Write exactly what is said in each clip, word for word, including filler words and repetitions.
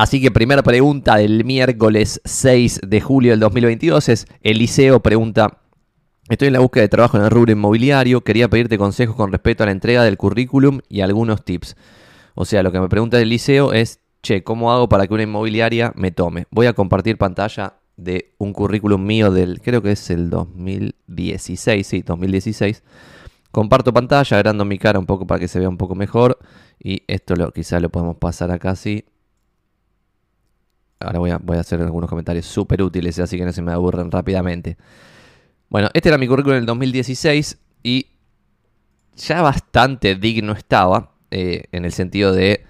Así que primera pregunta del miércoles seis de julio del dos mil veintidós es, Eliseo pregunta, estoy en la búsqueda de trabajo en el rubro inmobiliario, quería pedirte consejos con respecto a la entrega del currículum y algunos tips. O sea, lo que me pregunta Eliseo es, che, ¿cómo hago para que una inmobiliaria me tome? Voy a compartir pantalla de un currículum mío del, creo que es el dos mil dieciséis, sí, dos mil dieciséis. Comparto pantalla, agrando mi cara un poco para que se vea un poco mejor. Y esto lo, quizá lo podemos pasar acá así. Ahora voy a, voy a hacer algunos comentarios súper útiles, así que no se me aburren rápidamente. Bueno, este era mi currículum del dos mil dieciséis y ya bastante digno estaba, eh, en el sentido de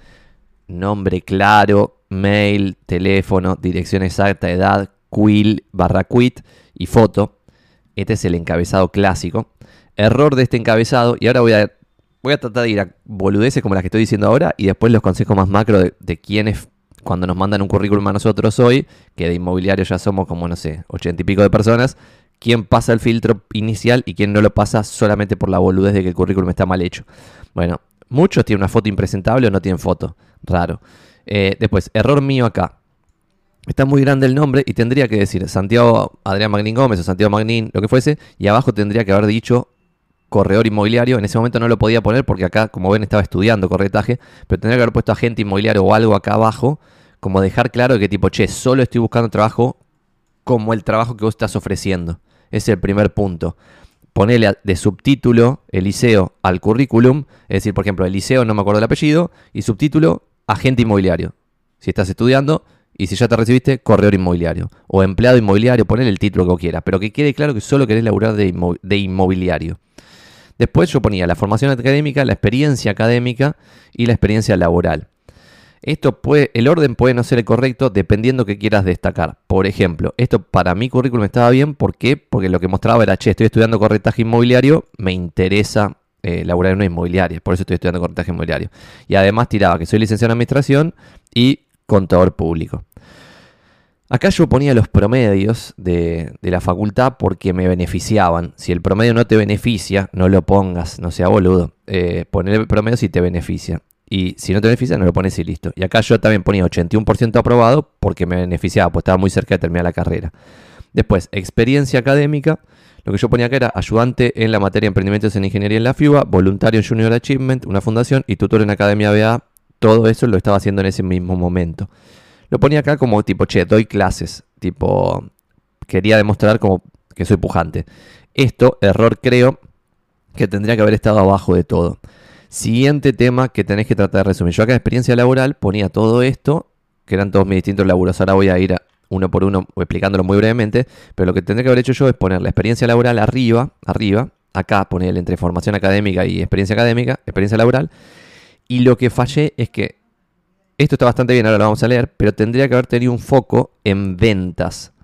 nombre claro, mail, teléfono, dirección exacta, edad, quil, barra quit y foto. Este es el encabezado clásico. Error de este encabezado, y ahora voy a, voy a tratar de ir a boludeces como las que estoy diciendo ahora y después los consejos más macro de, de quienes cuando nos mandan un currículum a nosotros hoy, que de inmobiliario ya somos como, no sé, ochenta y pico de personas, quién pasa el filtro inicial y quién no lo pasa solamente por la boludez de que el currículum está mal hecho. Bueno, muchos tienen una foto impresentable o no tienen foto, raro. Eh, después, error mío acá. Está muy grande el nombre y tendría que decir Santiago Adrián Magnín Gómez o Santiago Magnín, lo que fuese, y abajo tendría que haber dicho corredor inmobiliario. En ese momento no lo podía poner porque acá, como ven, estaba estudiando corretaje, pero tendría que haber puesto agente inmobiliario o algo acá abajo, como dejar claro que tipo, che, solo estoy buscando trabajo como el trabajo que vos estás ofreciendo. Ese es el primer punto. Ponele de subtítulo Eliseo al currículum, es decir, por ejemplo, Eliseo, no me acuerdo el apellido, y subtítulo agente inmobiliario. Si estás estudiando, y si ya te recibiste, corredor inmobiliario. O empleado inmobiliario, ponele el título que vos quieras, pero que quede claro que solo querés laburar de, inmo de inmobiliario. Después yo ponía la formación académica, la experiencia académica y la experiencia laboral. Esto puede, el orden puede no ser el correcto dependiendo que quieras destacar. Por ejemplo, esto para mi currículum estaba bien. ¿Por qué? Porque lo que mostraba era, che, estoy estudiando corretaje inmobiliario, me interesa eh, laburar en una inmobiliaria, por eso estoy estudiando corretaje inmobiliario. Y además tiraba que soy licenciado en administración y contador público. Acá yo ponía los promedios de, de la facultad porque me beneficiaban. Si el promedio no te beneficia, no lo pongas, no sea boludo. Eh, poner el promedio si te beneficia. Y si no te beneficia, no lo pones y listo. Y acá yo también ponía ochenta y uno por ciento aprobado porque me beneficiaba, pues estaba muy cerca de terminar la carrera. Después, experiencia académica. Lo que yo ponía acá era ayudante en la materia de emprendimientos en ingeniería en la FIUBA, voluntario en Junior Achievement, una fundación, y tutor en Academia B A. Todo eso lo estaba haciendo en ese mismo momento. Lo ponía acá como tipo, che, doy clases. Tipo, quería demostrar como que soy pujante. Esto, error creo, que tendría que haber estado abajo de todo. Siguiente tema que tenés que tratar de resumir. Yo acá en experiencia laboral ponía todo esto, que eran todos mis distintos laburos. Ahora voy a ir a uno por uno explicándolo muy brevemente. Pero lo que tendría que haber hecho yo es poner la experiencia laboral arriba, arriba. Acá poner entre formación académica y experiencia académica, experiencia laboral. Y lo que fallé es que, esto está bastante bien, ahora lo vamos a leer, pero tendría que haber tenido un foco en ventas.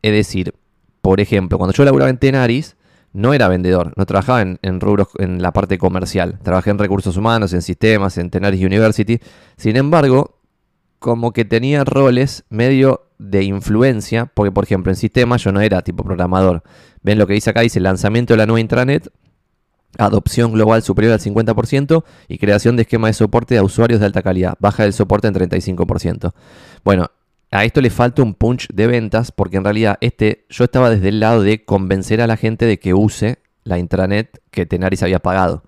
Es decir, por ejemplo, cuando yo laburaba en Tenaris, no era vendedor, no trabajaba en, en rubros, en la parte comercial. Trabajé en recursos humanos, en sistemas, en Tenaris University. Sin embargo, como que tenía roles medio de influencia, porque por ejemplo en sistemas yo no era tipo programador. Ven lo que dice acá, dice lanzamiento de la nueva intranet, adopción global superior al cincuenta por ciento y creación de esquema de soporte a usuarios de alta calidad, baja del soporte en treinta y cinco por ciento. Bueno, a esto le falta un punch de ventas porque en realidad este, yo estaba desde el lado de convencer a la gente de que use la intranet que Tenaris había pagado.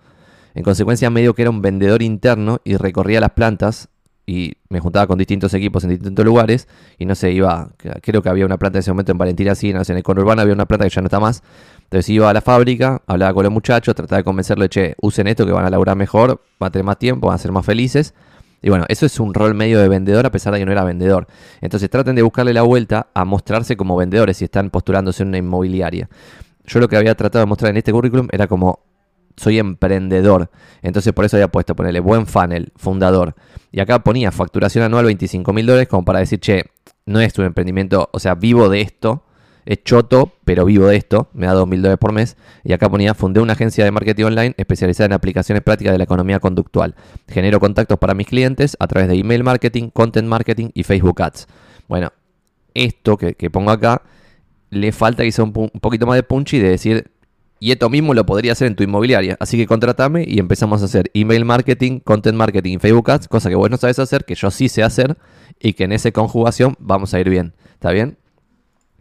En consecuencia, medio que era un vendedor interno y recorría las plantas y me juntaba con distintos equipos en distintos lugares y no sé, iba, creo que había una planta en ese momento en Valentina, sí, no sé, en el conurbano había una planta que ya no está más. Entonces iba a la fábrica, hablaba con los muchachos, trataba de convencerlos, che, usen esto que van a laburar mejor, van a tener más tiempo, van a ser más felices. Y bueno, eso es un rol medio de vendedor a pesar de que no era vendedor. Entonces traten de buscarle la vuelta a mostrarse como vendedores si están postulándose en una inmobiliaria. Yo lo que había tratado de mostrar en este currículum era como, soy emprendedor. Entonces por eso había puesto, ponerle buen funnel, fundador. Y acá ponía facturación anual veinticinco mil dólares como para decir, che, no es tu emprendimiento, o sea, vivo de esto. Es choto, pero vivo de esto, me da dos mil dólares por mes. Y acá ponía, fundé una agencia de marketing online especializada en aplicaciones prácticas de la economía conductual. Genero contactos para mis clientes a través de email marketing, content marketing y Facebook Ads. Bueno, esto que, que pongo acá, le falta quizá un, un poquito más de punch y de decir, Y esto mismo lo podría hacer en tu inmobiliaria. Así que contrátame y empezamos a hacer email marketing, content marketing, Facebook ads, cosa que vos no sabés hacer, que yo sí sé hacer y que en esa conjugación vamos a ir bien. ¿Está bien?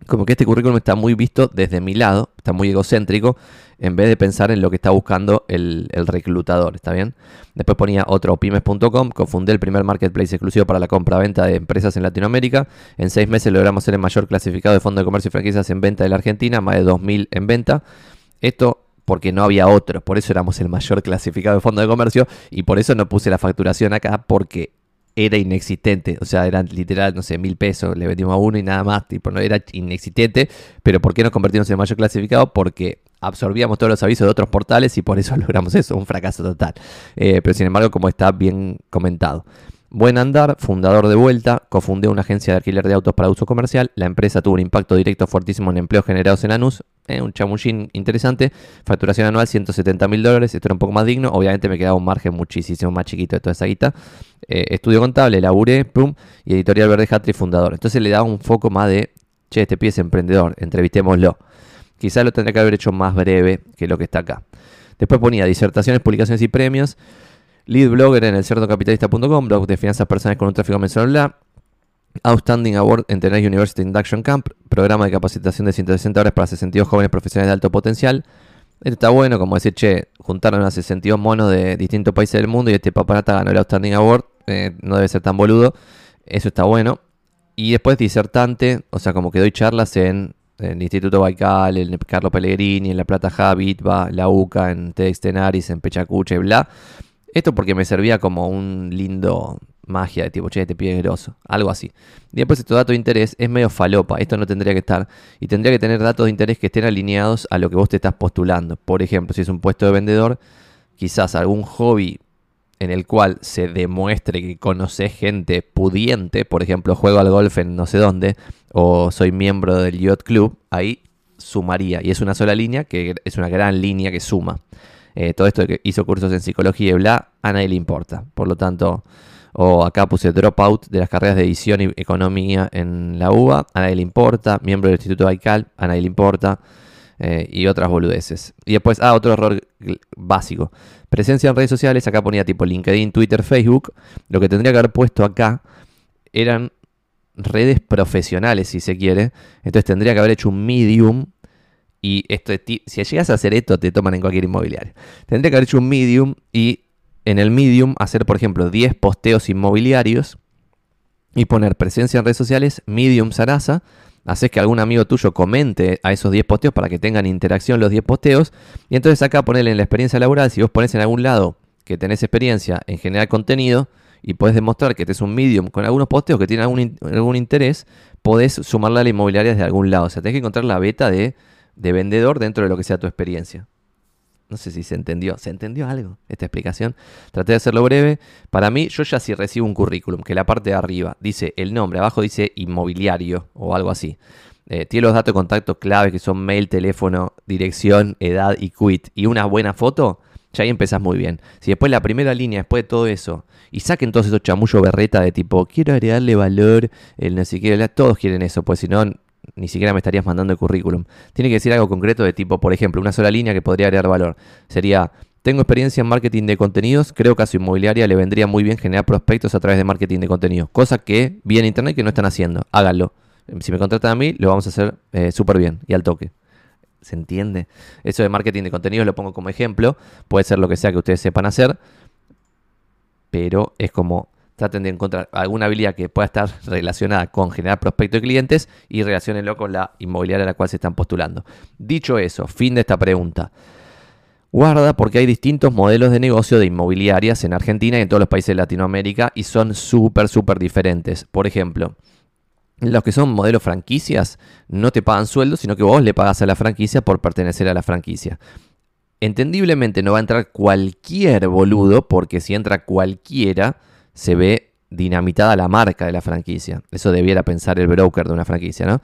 Como que este currículum está muy visto desde mi lado, está muy egocéntrico, en vez de pensar en lo que está buscando el, el reclutador, ¿está bien? Después ponía otro, pymes punto com, cofundé el primer marketplace exclusivo para la compra-venta de empresas en Latinoamérica. En seis meses logramos ser el mayor clasificado de fondo de comercio y franquicias en venta de la Argentina, más de dos mil en venta. Esto porque no había otro, por eso éramos el mayor clasificado de fondo de comercio y por eso no puse la facturación acá porque era inexistente, o sea, eran literal, no sé, mil pesos, le vendimos a uno y nada más, tipo, no era inexistente, pero ¿por qué nos convertimos en el mayor clasificado? Porque absorbíamos todos los avisos de otros portales y por eso logramos eso, un fracaso total. Eh, pero sin embargo, como está bien comentado. Buen andar, fundador de vuelta, cofundé una agencia de alquiler de autos para uso comercial, la empresa tuvo un impacto directo fuertísimo en empleos generados en Lanús, eh, un chamullín interesante, facturación anual ciento setenta mil dólares, esto era un poco más digno, obviamente me quedaba un margen muchísimo más chiquito de toda esa guita, eh, estudio contable, laburé, pum, y editorial Verde Hatri, fundador. Entonces le daba un foco más de, che, este pibe es emprendedor, entrevistémoslo. Quizás lo tendría que haber hecho más breve que lo que está acá. Después ponía disertaciones, publicaciones y premios, lead blogger en el cerdo capitalista punto com, blog de finanzas personales con un tráfico mensual, bla. Outstanding Award en Tenaris University Induction Camp, programa de capacitación de ciento sesenta horas para sesenta y dos jóvenes profesionales de alto potencial. Esto está bueno, como decir, che, juntaron a sesenta y dos monos de distintos países del mundo y este papanata ganó el Outstanding Award, eh, no debe ser tan boludo, eso está bueno. Y después disertante, o sea, como que doy charlas en, en el Instituto Baikal, en Carlo Pellegrini, en La Plata Javit, la U C A, en Tenaris, en Pechacuche, bla. Esto porque me servía como un lindo magia de tipo, che, este pibe groso, algo así. Y después este dato de interés es medio falopa, esto no tendría que estar. Y tendría que tener datos de interés que estén alineados a lo que vos te estás postulando. Por ejemplo, si es un puesto de vendedor, quizás algún hobby en el cual se demuestre que conoces gente pudiente. Por ejemplo, juego al golf en no sé dónde, o soy miembro del Yacht Club, ahí sumaría. Y es una sola línea, que es una gran línea que suma. Eh, todo esto de que hizo cursos en psicología y bla, a nadie le importa. Por lo tanto, o oh, acá puse dropout de las carreras de edición y economía en la U B A, a nadie le importa. Miembro del Instituto Baikal, a nadie le importa. Eh, y otras boludeces. Y después, ah, otro error básico. Presencia en redes sociales, acá ponía tipo LinkedIn, Twitter, Facebook. Lo que tendría que haber puesto acá eran redes profesionales, si se quiere. Entonces tendría que haber hecho un Medium. Y esto, si llegas a hacer esto, te toman en cualquier inmobiliario. Tendría que haber hecho un Medium y en el Medium hacer, por ejemplo, diez posteos inmobiliarios y poner presencia en redes sociales, Medium Sarasa. Haces que algún amigo tuyo comente a esos diez posteos para que tengan interacción los diez posteos. Y entonces acá ponele en la experiencia laboral, si vos ponés en algún lado que tenés experiencia en generar contenido y podés demostrar que este es un Medium con algunos posteos que tienen algún, algún interés, podés sumarla a la inmobiliaria desde algún lado. O sea, tenés que encontrar la beta de... de vendedor dentro de lo que sea tu experiencia. No sé si se entendió. ¿Se entendió algo esta explicación? Traté de hacerlo breve. Para mí, yo ya sí recibo un currículum, que la parte de arriba dice el nombre, abajo dice inmobiliario o algo así. Eh, tiene los datos de contacto clave que son mail, teléfono, dirección, edad y quit. Y una buena foto, ya ahí empezás muy bien. Si después la primera línea, después de todo eso, y saquen todos esos chamullos berreta de tipo, quiero agregarle valor, el no sé qué, todos quieren eso, pues si no... ni siquiera me estarías mandando el currículum. Tiene que decir algo concreto de tipo, por ejemplo, una sola línea que podría agregar valor. Sería, tengo experiencia en marketing de contenidos, creo que a su inmobiliaria le vendría muy bien generar prospectos a través de marketing de contenidos. Cosa que vi en internet que no están haciendo. Háganlo. Si me contratan a mí, lo vamos a hacer eh, súper bien y al toque. ¿Se entiende? Eso de marketing de contenidos lo pongo como ejemplo. Puede ser lo que sea que ustedes sepan hacer. Pero es como... traten de encontrar alguna habilidad que pueda estar relacionada con generar prospectos de clientes y relaciónenlo con la inmobiliaria a la cual se están postulando. Dicho eso, fin de esta pregunta. Guarda porque hay distintos modelos de negocio de inmobiliarias en Argentina y en todos los países de Latinoamérica y son súper, súper diferentes. Por ejemplo, los que son modelos franquicias no te pagan sueldo, sino que vos le pagás a la franquicia por pertenecer a la franquicia. Entendiblemente no va a entrar cualquier boludo porque si entra cualquiera... se ve dinamitada la marca de la franquicia. Eso debiera pensar el broker de una franquicia, ¿no?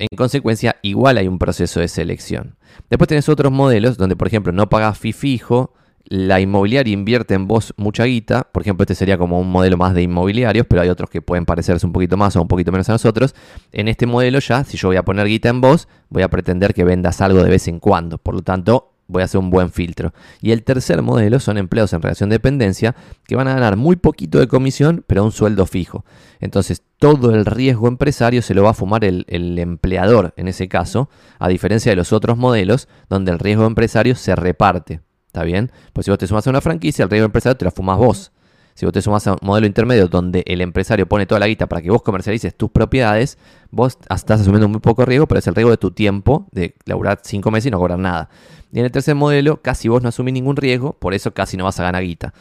En consecuencia, igual hay un proceso de selección. Después tenés otros modelos donde, por ejemplo, no pagás fee fijo la inmobiliaria invierte en vos mucha guita. Por ejemplo, este sería como un modelo más de inmobiliarios, pero hay otros que pueden parecerse un poquito más o un poquito menos a nosotros. En este modelo ya, si yo voy a poner guita en vos, voy a pretender que vendas algo de vez en cuando. Por lo tanto, voy a hacer un buen filtro. Y el tercer modelo son empleados en relación de dependencia que van a ganar muy poquito de comisión, pero un sueldo fijo. Entonces, todo el riesgo empresario se lo va a fumar el, el empleador en ese caso, a diferencia de los otros modelos donde el riesgo empresario se reparte. ¿Está bien? Pues si vos te sumás a una franquicia, el riesgo empresario te lo fumás vos. Si vos te sumás a un modelo intermedio donde el empresario pone toda la guita para que vos comercialices tus propiedades, vos estás asumiendo muy poco riesgo, pero es el riesgo de tu tiempo, de laburar cinco meses y no cobrar nada. Y en el tercer modelo, casi vos no asumís ningún riesgo, por eso casi no vas a ganar guita.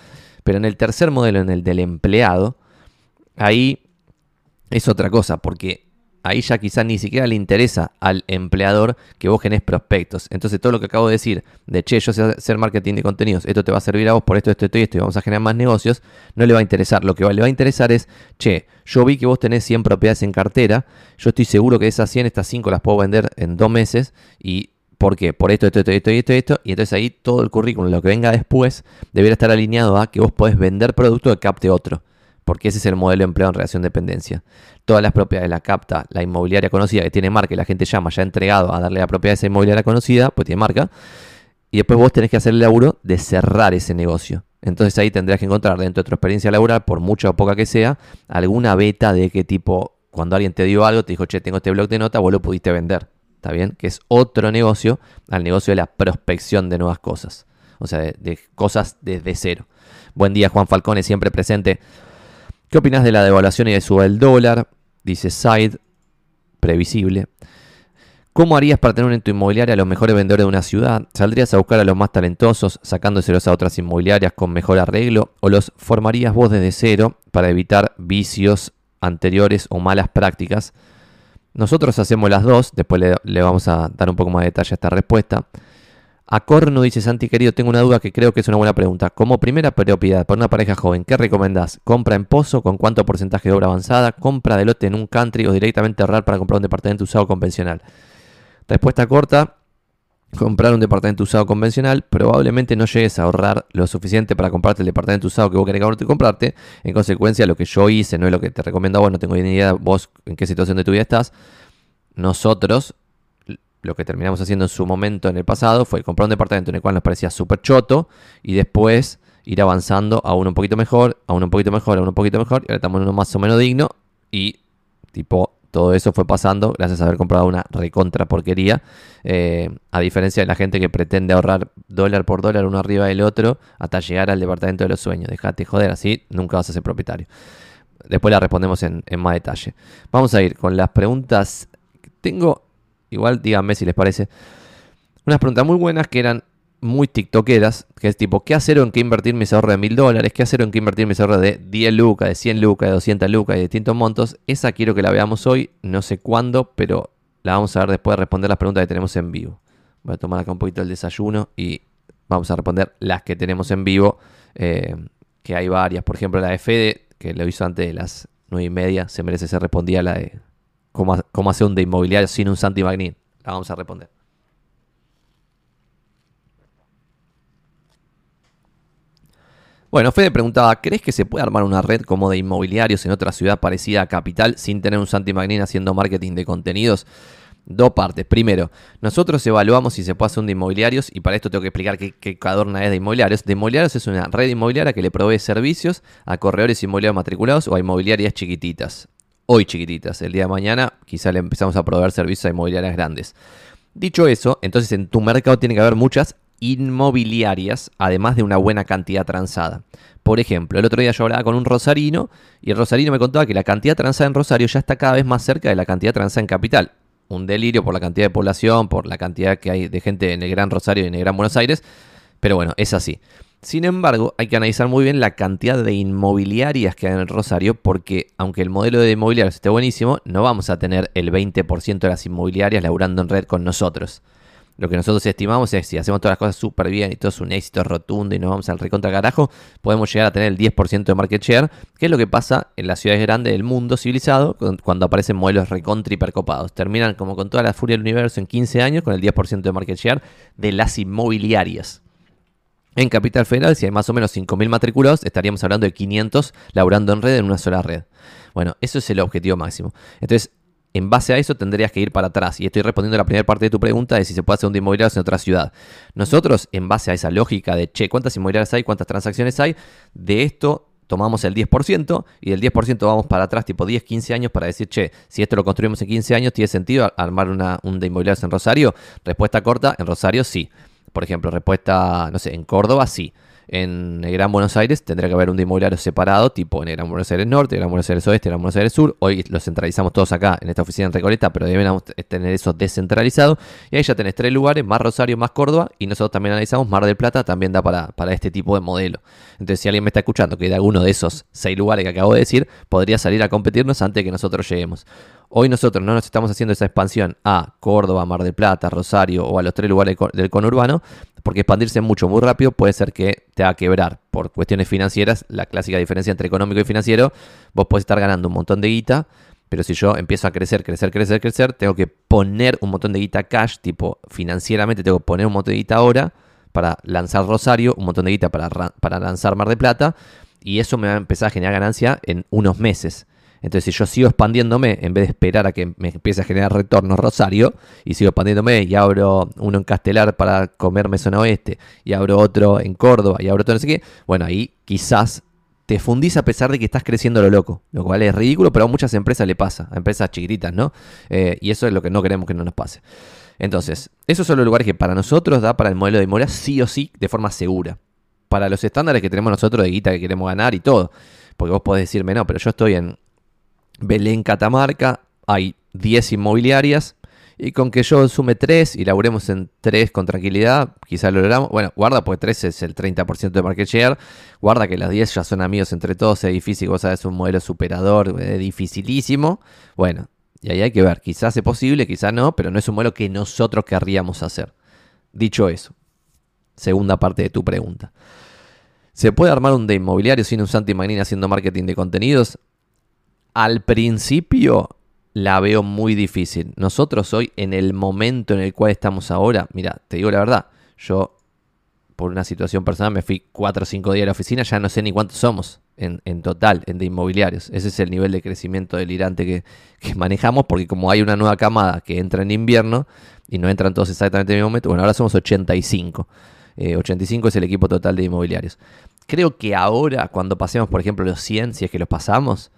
Pero en el tercer modelo, en el del empleado, ahí es otra cosa, porque ahí ya quizás ni siquiera le interesa al empleador que vos generes prospectos. Entonces todo lo que acabo de decir, de che, yo sé hacer marketing de contenidos, esto te va a servir a vos por esto, esto, esto y esto, y vamos a generar más negocios, no le va a interesar. Lo que le va a interesar es, che, yo vi que vos tenés cien propiedades en cartera, yo estoy seguro que de esas cien, estas cinco las puedo vender en dos meses, y ¿por qué? Por esto, esto, esto, esto y esto, esto, y entonces ahí todo el currículum, lo que venga después, deberá estar alineado a que vos podés vender producto que capte otro. Porque ese es el modelo de empleo en relación de dependencia. Todas las propiedades las capta la inmobiliaria conocida que tiene marca y la gente llama ya entregado a darle la propiedad a esa inmobiliaria conocida, pues tiene marca. Y después vos tenés que hacer el laburo de cerrar ese negocio. Entonces ahí tendrás que encontrar dentro de tu experiencia laboral, por mucha o poca que sea, alguna beta de qué tipo, cuando alguien te dio algo, te dijo, che, tengo este blog de nota, vos lo pudiste vender. ¿Está bien? Que es otro negocio al negocio de la prospección de nuevas cosas. O sea, de, de cosas desde cero. Buen día, Juan Falcone, siempre presente. ¿Qué opinas de la devaluación y de suba del dólar? Dice Said, previsible. ¿Cómo harías para tener en tu inmobiliaria a los mejores vendedores de una ciudad? ¿Saldrías a buscar a los más talentosos, sacándoselos a otras inmobiliarias con mejor arreglo? ¿O los formarías vos desde cero para evitar vicios anteriores o malas prácticas? Nosotros hacemos las dos, después le, le vamos a dar un poco más de detalle a esta respuesta. A Corno dice, Santi querido, tengo una duda que creo que es una buena pregunta. Como primera propiedad para una pareja joven, ¿qué recomendás? ¿Compra en pozo? ¿Con cuánto porcentaje de obra avanzada? ¿Compra de lote en un country o directamente ahorrar para comprar un departamento usado convencional? Respuesta corta, comprar un departamento usado convencional, probablemente no llegues a ahorrar lo suficiente para comprarte el departamento usado que vos querés comprarte. En consecuencia, lo que yo hice no es lo que te recomiendo a vos, no tengo ni idea vos en qué situación de tu vida estás. Nosotros, lo que terminamos haciendo en su momento en el pasado fue comprar un departamento en el cual nos parecía súper choto y después ir avanzando a uno un poquito mejor, a uno un poquito mejor, a uno un poquito mejor. Y ahora estamos en uno más o menos digno y tipo todo eso fue pasando gracias a haber comprado una recontra porquería. Eh, a diferencia de la gente que pretende ahorrar dólar por dólar uno arriba del otro hasta llegar al departamento de los sueños. Dejate joder, así nunca vas a ser propietario. Después la respondemos en, en más detalle. Vamos a ir con las preguntas que tengo. Igual díganme si les parece. Unas preguntas muy buenas que eran muy tiktokeras, que es tipo, ¿qué hacer o en qué invertir mis ahorros de mil dólares? ¿Qué hacer o en qué invertir mis ahorros de diez lucas, de cien lucas, de doscientas lucas, de distintos montos? Esa quiero que la veamos hoy, no sé cuándo, pero la vamos a ver después de responder las preguntas que tenemos en vivo. Voy a tomar acá un poquito el desayuno y vamos a responder las que tenemos en vivo, eh, que hay varias. Por ejemplo, la de Fede, que lo hizo antes de las nueve y media, se merece ser respondida la de... ¿Cómo hacer un de inmobiliario sin un Santi Magnín? La vamos a responder. Bueno, Fede preguntaba, ¿crees que se puede armar una red como de inmobiliarios en otra ciudad parecida a Capital sin tener un Santi Magnín haciendo marketing de contenidos? Dos partes. Primero, nosotros evaluamos si se puede hacer un de inmobiliarios y para esto tengo que explicar qué, qué cadorna es de inmobiliarios. De inmobiliarios es una red inmobiliaria que le provee servicios a corredores inmobiliarios matriculados o a inmobiliarias chiquititas. Hoy chiquititas, el día de mañana quizá le empezamos a proveer servicios a inmobiliarias grandes. Dicho eso, entonces en tu mercado tiene que haber muchas inmobiliarias, además de una buena cantidad transada. Por ejemplo, el otro día yo hablaba con un rosarino y el rosarino me contaba que la cantidad transada en Rosario ya está cada vez más cerca de la cantidad transada en Capital. Un delirio por la cantidad de población, por la cantidad que hay de gente en el Gran Rosario y en el Gran Buenos Aires, pero bueno, es así. Sin embargo, hay que analizar muy bien la cantidad de inmobiliarias que hay en el Rosario porque, aunque el modelo de inmobiliarios esté buenísimo, no vamos a tener el veinte por ciento de las inmobiliarias laburando en red con nosotros. Lo que nosotros estimamos es que si hacemos todas las cosas súper bien y todo es un éxito rotundo y nos vamos al recontra carajo, podemos llegar a tener el diez por ciento de market share, que es lo que pasa en las ciudades grandes del mundo civilizado cuando aparecen modelos recontra hipercopados. Terminan como con toda la furia del universo en quince años con el diez por ciento de market share de las inmobiliarias. En Capital Federal, si hay más o menos cinco mil matriculados, estaríamos hablando de quinientos laburando en red en una sola red. Bueno, eso es el objetivo máximo. Entonces, en base a eso tendrías que ir para atrás. Y estoy respondiendo a la primera parte de tu pregunta de si se puede hacer un de inmobiliarios en otra ciudad. Nosotros, en base a esa lógica de, che, ¿cuántas inmobiliarias hay? ¿Cuántas transacciones hay? De esto tomamos el diez por ciento y del diez por ciento vamos para atrás, tipo diez, quince años, para decir, che, si esto lo construimos en quince años, ¿tiene sentido armar una, un de inmobiliarios en Rosario? Respuesta corta, en Rosario sí. Por ejemplo, respuesta, no sé, en Córdoba sí. En el Gran Buenos Aires tendría que haber un de inmobiliario separado, tipo en el Gran Buenos Aires Norte, el Gran Buenos Aires Oeste, el Gran Buenos Aires Sur. Hoy los centralizamos todos acá en esta oficina en Recoleta, pero deberíamos tener eso descentralizado. Y ahí ya tenés tres lugares, más Rosario, más Córdoba. Y nosotros también analizamos Mar del Plata, también da para, para este tipo de modelo. Entonces, si alguien me está escuchando que de alguno de esos seis lugares que acabo de decir, podría salir a competirnos antes de que nosotros lleguemos. Hoy nosotros no nos estamos haciendo esa expansión a Córdoba, Mar del Plata, Rosario o a los tres lugares del conurbano, porque expandirse mucho, muy rápido, puede ser que te haga quebrar por cuestiones financieras. La clásica diferencia entre económico y financiero, vos podés estar ganando un montón de guita, pero si yo empiezo a crecer, crecer, crecer, crecer, tengo que poner un montón de guita cash, tipo financieramente tengo que poner un montón de guita ahora para lanzar Rosario, un montón de guita para, para lanzar Mar del Plata, y eso me va a empezar a generar ganancia en unos meses. Entonces, si yo sigo expandiéndome, en vez de esperar a que me empiece a generar retornos Rosario, y sigo expandiéndome y abro uno en Castelar para comerme Zona Oeste, y abro otro en Córdoba, y abro otro no sé qué, bueno, ahí quizás te fundís a pesar de que estás creciendo lo loco, lo cual es ridículo, pero a muchas empresas le pasa, a empresas chiquititas, ¿no? Eh, y eso es lo que no queremos que no nos pase. Entonces, esos son los lugares que para nosotros da para el modelo de inmobiliaria sí o sí, de forma segura, para los estándares que tenemos nosotros de guita que queremos ganar y todo. Porque vos podés decirme, no, pero yo estoy en Belén, Catamarca, hay diez inmobiliarias y con que yo sume tres y laburemos en tres con tranquilidad, quizás lo logramos. Bueno, guarda, pues tres es el treinta por ciento de market share, guarda que las diez ya son amigos entre todos, es difícil, vos sabés, es un modelo superador, es dificilísimo. Bueno, y ahí hay que ver, quizás es posible, quizás no, pero no es un modelo que nosotros querríamos hacer. Dicho eso, segunda parte de tu pregunta. ¿Se puede armar un de inmobiliario sin un Santi Magnín haciendo marketing de contenidos? Al principio la veo muy difícil. Nosotros hoy, en el momento en el cual estamos ahora, mira, te digo la verdad, yo por una situación personal me fui cuatro o cinco días a la oficina, ya no sé ni cuántos somos en, en total, en de inmobiliarios. Ese es el nivel de crecimiento delirante que, que manejamos, porque como hay una nueva camada que entra en invierno y no entran todos exactamente en el mismo momento, bueno, ahora somos ochenta y cinco. Eh, ochenta y cinco es el equipo total de inmobiliarios. Creo que ahora, cuando pasemos, por ejemplo, los cien, si es que los pasamos,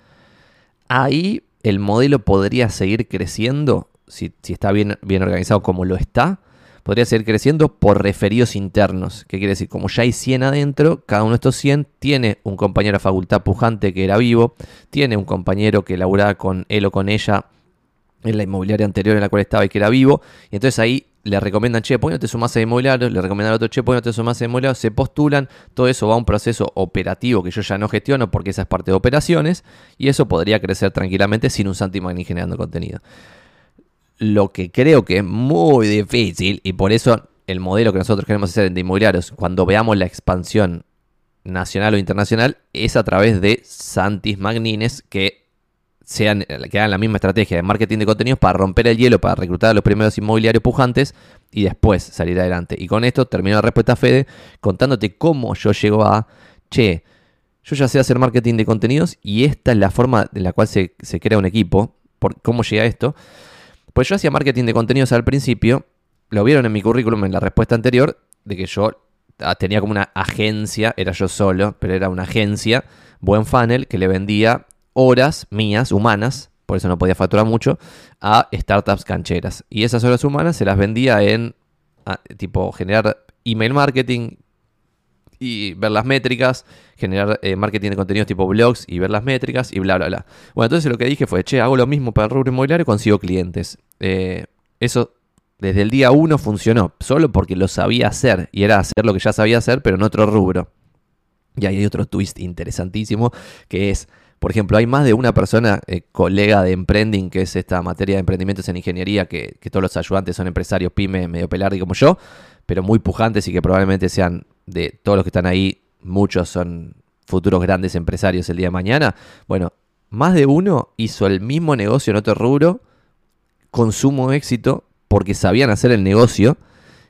ahí el modelo podría seguir creciendo, si, si está bien, bien organizado como lo está, podría seguir creciendo por referidos internos. ¿Qué quiere decir? Como ya hay cien adentro, cada uno de estos cien tiene un compañero de facultad pujante que era vivo, tiene un compañero que laburaba con él o con ella en la inmobiliaria anterior en la cual estaba y que era vivo, y entonces ahí le recomiendan, che, ¿por qué no te sumás a inmobiliario? Le recomiendan al otro, che, ¿por qué no te sumás a inmobiliario? Se postulan, todo eso va a un proceso operativo que yo ya no gestiono porque esa es parte de operaciones, y eso podría crecer tranquilamente sin un Santi Magnín generando contenido. Lo que creo que es muy difícil, y por eso el modelo que nosotros queremos hacer en de inmobiliarios, cuando veamos la expansión nacional o internacional, es a través de Santis Magnines que Sean, que hagan la misma estrategia de marketing de contenidos para romper el hielo, para reclutar a los primeros inmobiliarios pujantes y después salir adelante. Y con esto termino la respuesta a Fede contándote cómo yo llego a, che, yo ya sé hacer marketing de contenidos y esta es la forma en la cual se, se crea un equipo. Por, ¿Cómo llega esto? Pues yo hacía marketing de contenidos al principio, lo vieron en mi currículum en la respuesta anterior, de que yo tenía como una agencia, era yo solo, pero era una agencia, Buen Funnel, que le vendía horas mías, humanas, por eso no podía facturar mucho, a startups cancheras. Y esas horas humanas se las vendía en, a, tipo, generar email marketing y ver las métricas, generar eh, marketing de contenidos tipo blogs y ver las métricas y bla, bla, bla. Bueno, entonces lo que dije fue, che, hago lo mismo para el rubro inmobiliario y consigo clientes. Eh, eso desde el día uno funcionó, solo porque lo sabía hacer y era hacer lo que ya sabía hacer, pero en otro rubro. Y ahí hay otro twist interesantísimo que es, por ejemplo, hay más de una persona, eh, colega de Emprending, que es esta materia de emprendimientos en ingeniería, que, que todos los ayudantes son empresarios pymes, medio pelardi como yo, pero muy pujantes y que probablemente sean, de todos los que están ahí, muchos son futuros grandes empresarios el día de mañana. Bueno, más de uno hizo el mismo negocio en otro rubro, con sumo éxito, porque sabían hacer el negocio,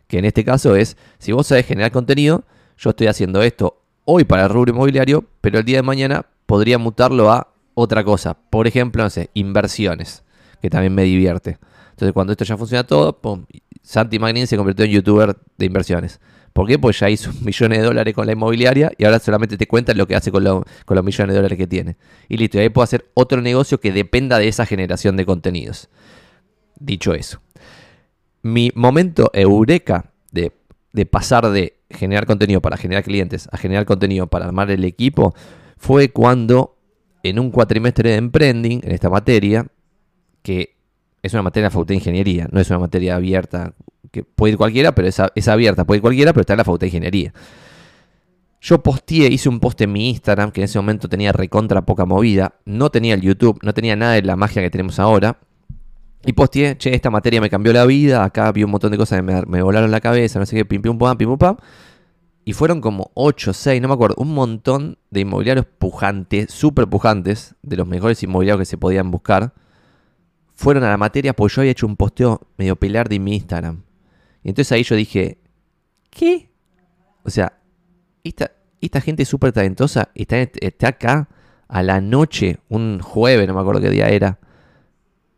que en este caso es, si vos sabés generar contenido, yo estoy haciendo esto hoy para el rubro inmobiliario, pero el día de mañana podría mutarlo a otra cosa. Por ejemplo, no sé, inversiones, que también me divierte. Entonces, cuando esto ya funciona todo, pum, Santi Magnín se convirtió en youtuber de inversiones. ¿Por qué? Pues ya hizo millones de dólares con la inmobiliaria y ahora solamente te cuentan lo que hace con, lo, con los millones de dólares que tiene. Y listo, y ahí puedo hacer otro negocio que dependa de esa generación de contenidos. Dicho eso, mi momento eureka de, de pasar de generar contenido para generar clientes a generar contenido para armar el equipo fue cuando en un cuatrimestre de emprending, en esta materia, que es una materia de la Facultad de Ingeniería, no es una materia abierta, que puede ir cualquiera, pero es, a, es abierta, puede ir cualquiera, pero está en la Facultad de Ingeniería. Yo posteé, hice un post en mi Instagram, que en ese momento tenía recontra poca movida, no tenía el YouTube, no tenía nada de la magia que tenemos ahora, y posteé, che, esta materia me cambió la vida, acá vi un montón de cosas que me, me volaron la cabeza, no sé qué, pim, pim, pam, pim, pam, y fueron como ocho, seis, no me acuerdo, un montón de inmobiliarios pujantes, súper pujantes, de los mejores inmobiliarios que se podían buscar, fueron a la materia porque yo había hecho un posteo medio pelardi en mi Instagram. Y entonces ahí yo dije, ¿qué? O sea, esta, esta gente súper talentosa está, está acá a la noche, un jueves, no me acuerdo qué día era,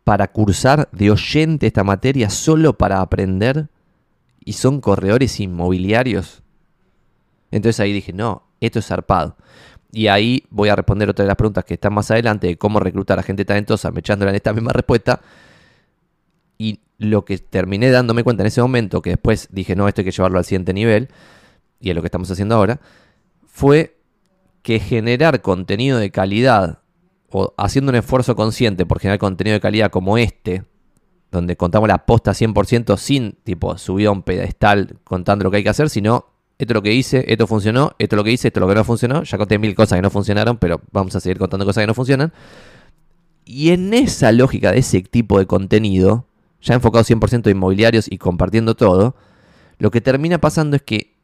para cursar de oyente esta materia solo para aprender y son corredores inmobiliarios. Entonces ahí dije, no, esto es zarpado. Y ahí voy a responder otra de las preguntas que están más adelante de cómo reclutar a gente talentosa, me echándola en esta misma respuesta. Y lo que terminé dándome cuenta en ese momento, que después dije, no, esto hay que llevarlo al siguiente nivel, y es lo que estamos haciendo ahora, fue que generar contenido de calidad, o haciendo un esfuerzo consciente por generar contenido de calidad como este, donde contamos la posta cien por ciento sin tipo subir a un pedestal contando lo que hay que hacer, sino esto es lo que hice, esto funcionó, esto es lo que hice, esto es lo que no funcionó. Ya conté mil cosas que no funcionaron, pero vamos a seguir contando cosas que no funcionan. Y en esa lógica de ese tipo de contenido, ya enfocado cien por ciento en inmobiliarios y compartiendo todo, lo que termina pasando es que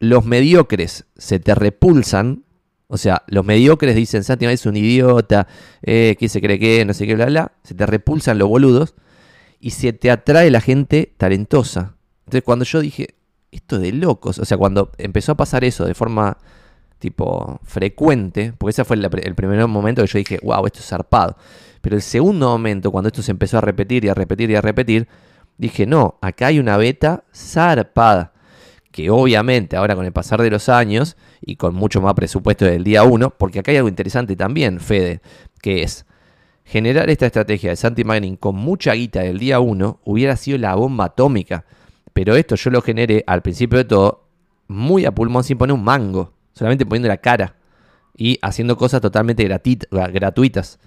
los mediocres se te repulsan. O sea, los mediocres dicen, Santi es un idiota, eh, ¿qué se cree que? No sé qué, bla, bla. Se te repulsan los boludos y se te atrae la gente talentosa. Entonces cuando yo dije, esto de locos. O sea, cuando empezó a pasar eso de forma tipo frecuente, porque ese fue el, el primer momento que yo dije, wow, esto es zarpado. Pero el segundo momento, cuando esto se empezó a repetir y a repetir y a repetir, dije, no, acá hay una beta zarpada. Que obviamente ahora con el pasar de los años y con mucho más presupuesto del día uno, porque acá hay algo interesante también, Fede, que es generar esta estrategia de Santi Magnín con mucha guita del día uno hubiera sido la bomba atómica. Pero esto yo lo generé al principio de todo muy a pulmón sin poner un mango, solamente poniendo la cara y haciendo cosas totalmente gratuitas.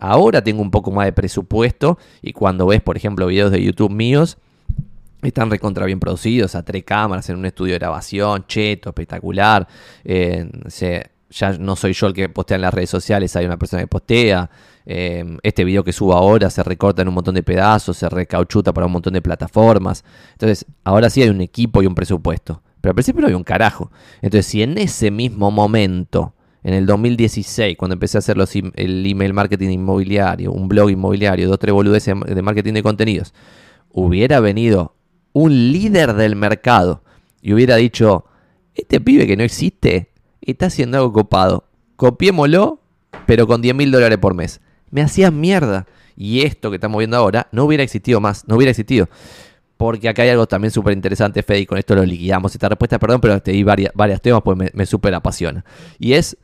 Ahora tengo un poco más de presupuesto y cuando ves, por ejemplo, videos de YouTube míos, están recontra bien producidos, a tres cámaras, en un estudio de grabación, cheto, espectacular. Eh, se, ya no soy yo el que postea en las redes sociales, hay una persona que postea. Eh, este video que subo ahora se recorta en un montón de pedazos, se recauchuta para un montón de plataformas. Entonces, ahora sí hay un equipo y un presupuesto. Pero al principio no había un carajo. Entonces, si en ese mismo momento, en el dos mil dieciséis, cuando empecé a hacer los im- el email marketing inmobiliario, un blog inmobiliario, dos, tres boludeces de marketing de contenidos, hubiera venido un líder del mercado y hubiera dicho, este pibe que no existe está haciendo algo copado, copiémoslo, pero con diez mil dólares por mes. Me hacías mierda. Y esto que estamos viendo ahora no hubiera existido más, no hubiera existido. Porque acá hay algo también súper interesante, Fede, y con esto lo liquidamos esta respuesta, perdón, pero te di varias, varias temas porque me, me súper apasiona. Y es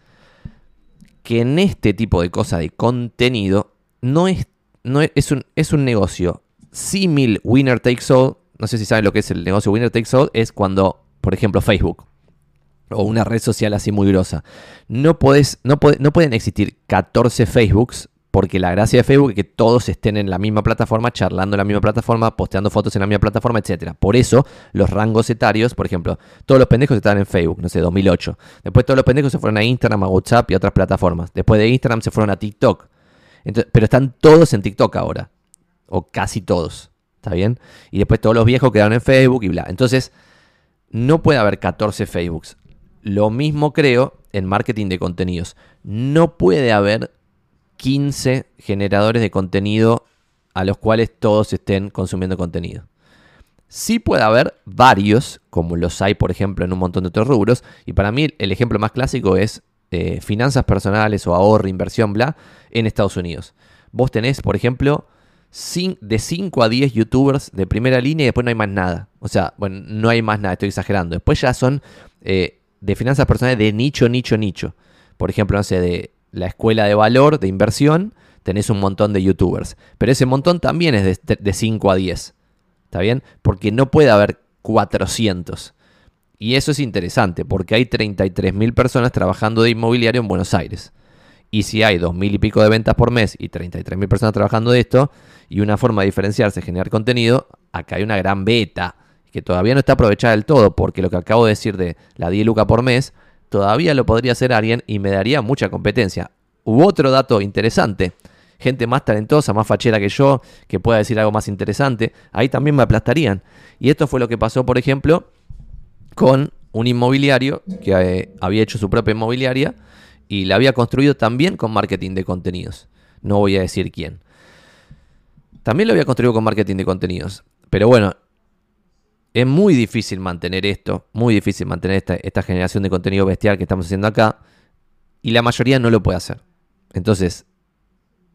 que en este tipo de cosas de contenido no es, no es, es, un, es un negocio símil winner takes all. No sé si saben lo que es el negocio winner takes all. Es cuando, por ejemplo, Facebook o una red social así muy grosa. No, podés, no, pod- no pueden existir catorce Facebooks porque la gracia de Facebook es que todos estén en la misma plataforma, charlando en la misma plataforma, posteando fotos en la misma plataforma, etcétera. Por eso los rangos etarios, por ejemplo, todos los pendejos estaban en Facebook, no sé, dos mil ocho. Después todos los pendejos se fueron a Instagram, a WhatsApp y a otras plataformas. Después de Instagram se fueron a TikTok. Entonces, pero están todos en TikTok ahora, o casi todos. ¿Está bien? Y después todos los viejos quedaron en Facebook y bla. Entonces, no puede haber catorce Facebooks. Lo mismo creo en marketing de contenidos. No puede haber quince generadores de contenido a los cuales todos estén consumiendo contenido. Sí puede haber varios, como los hay, por ejemplo, en un montón de otros rubros. Y para mí el ejemplo más clásico es eh, finanzas personales o ahorro, inversión, bla, en Estados Unidos. Vos tenés, por ejemplo, de cinco a diez youtubers de primera línea y después no hay más nada. O sea, bueno, no hay más nada, estoy exagerando. Después ya son eh, de finanzas personales de nicho, nicho, nicho. Por ejemplo, no sé, de la escuela de valor, de inversión, tenés un montón de youtubers. Pero ese montón también es de, de cinco a diez. ¿Está bien? Porque no puede haber cuatrocientos. Y eso es interesante, porque hay treinta y tres mil personas trabajando de inmobiliario en Buenos Aires. Y si hay dos mil y pico de ventas por mes y treinta y tres mil personas trabajando de esto, y una forma de diferenciarse es generar contenido, acá hay una gran beta que todavía no está aprovechada del todo, porque lo que acabo de decir de la diez lucas por mes, todavía lo podría hacer alguien y me daría mucha competencia. Hubo otro dato interesante. Gente más talentosa, más fachera que yo, que pueda decir algo más interesante, ahí también me aplastarían. Y esto fue lo que pasó, por ejemplo, con un inmobiliario que eh, había hecho su propia inmobiliaria y la había construido también con marketing de contenidos. No voy a decir quién. También lo había construido con marketing de contenidos. Pero bueno, es muy difícil mantener esto, muy difícil mantener esta, esta generación de contenido bestial que estamos haciendo acá, y la mayoría no lo puede hacer. Entonces,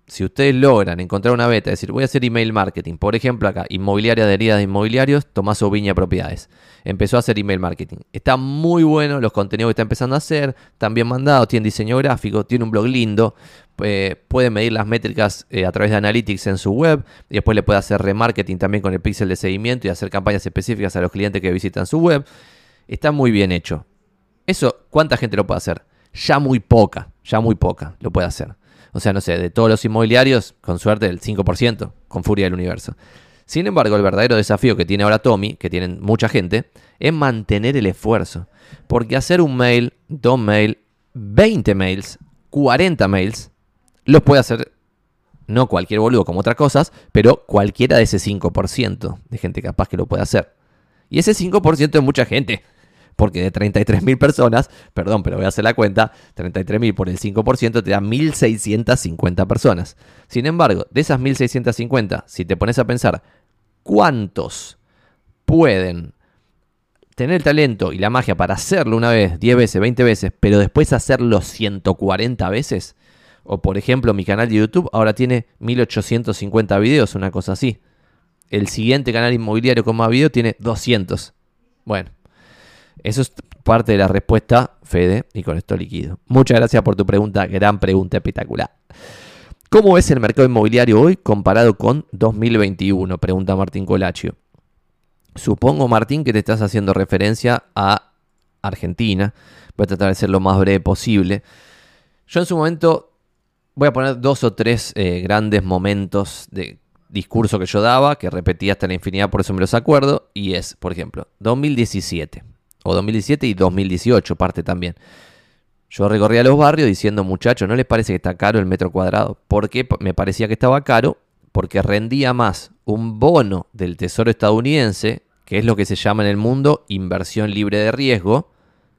si ustedes logran encontrar una beta, es decir, voy a hacer email marketing, por ejemplo acá, inmobiliaria adherida de inmobiliarios, Tomás Oviña Propiedades. Empezó a hacer email marketing. Está muy bueno los contenidos que está empezando a hacer, están bien mandados, tiene diseño gráfico, tiene un blog lindo, eh, puede medir las métricas eh, a través de Analytics en su web, y después le puede hacer remarketing también con el píxel de seguimiento y hacer campañas específicas a los clientes que visitan su web. Está muy bien hecho. Eso, ¿cuánta gente lo puede hacer? Ya muy poca, ya muy poca lo puede hacer. O sea, no sé, de todos los inmobiliarios, con suerte el cinco por ciento, con furia del universo. Sin embargo, el verdadero desafío que tiene ahora Tommy, que tienen mucha gente, es mantener el esfuerzo. Porque hacer un mail, dos mails, veinte mails, cuarenta mails, los puede hacer no cualquier boludo como otras cosas, pero cualquiera de ese cinco por ciento de gente capaz que lo puede hacer. Y ese cinco por ciento es mucha gente. Porque de treinta y tres mil personas, perdón, pero voy a hacer la cuenta, treinta y tres mil por el cinco por ciento te da mil seiscientas cincuenta personas. Sin embargo, de esas mil seiscientas cincuenta, si te pones a pensar cuántos pueden tener el talento y la magia para hacerlo una vez, diez veces, veinte veces, pero después hacerlo ciento cuarenta veces, o por ejemplo mi canal de YouTube ahora tiene mil ochocientos cincuenta videos, una cosa así. El siguiente canal inmobiliario con más videos tiene doscientos. Bueno. Eso es parte de la respuesta, Fede, y con esto liquido. Muchas gracias por tu pregunta, gran pregunta, espectacular. ¿Cómo es el mercado inmobiliario hoy comparado con dos mil veintiuno? Pregunta Martín Colaccio. Supongo, Martín, que te estás haciendo referencia a Argentina. Voy a tratar de ser lo más breve posible. Yo en su momento voy a poner dos o tres eh, grandes momentos de discurso que yo daba, que repetía hasta la infinidad, por eso me los acuerdo, y es, por ejemplo, dos mil diecisiete. O dos mil diecisiete y dos mil dieciocho parte también. Yo recorría los barrios diciendo, muchachos, ¿no les parece que está caro el metro cuadrado? ¿Por qué me parecía que estaba caro? Porque rendía más un bono del Tesoro estadounidense, que es lo que se llama en el mundo inversión libre de riesgo,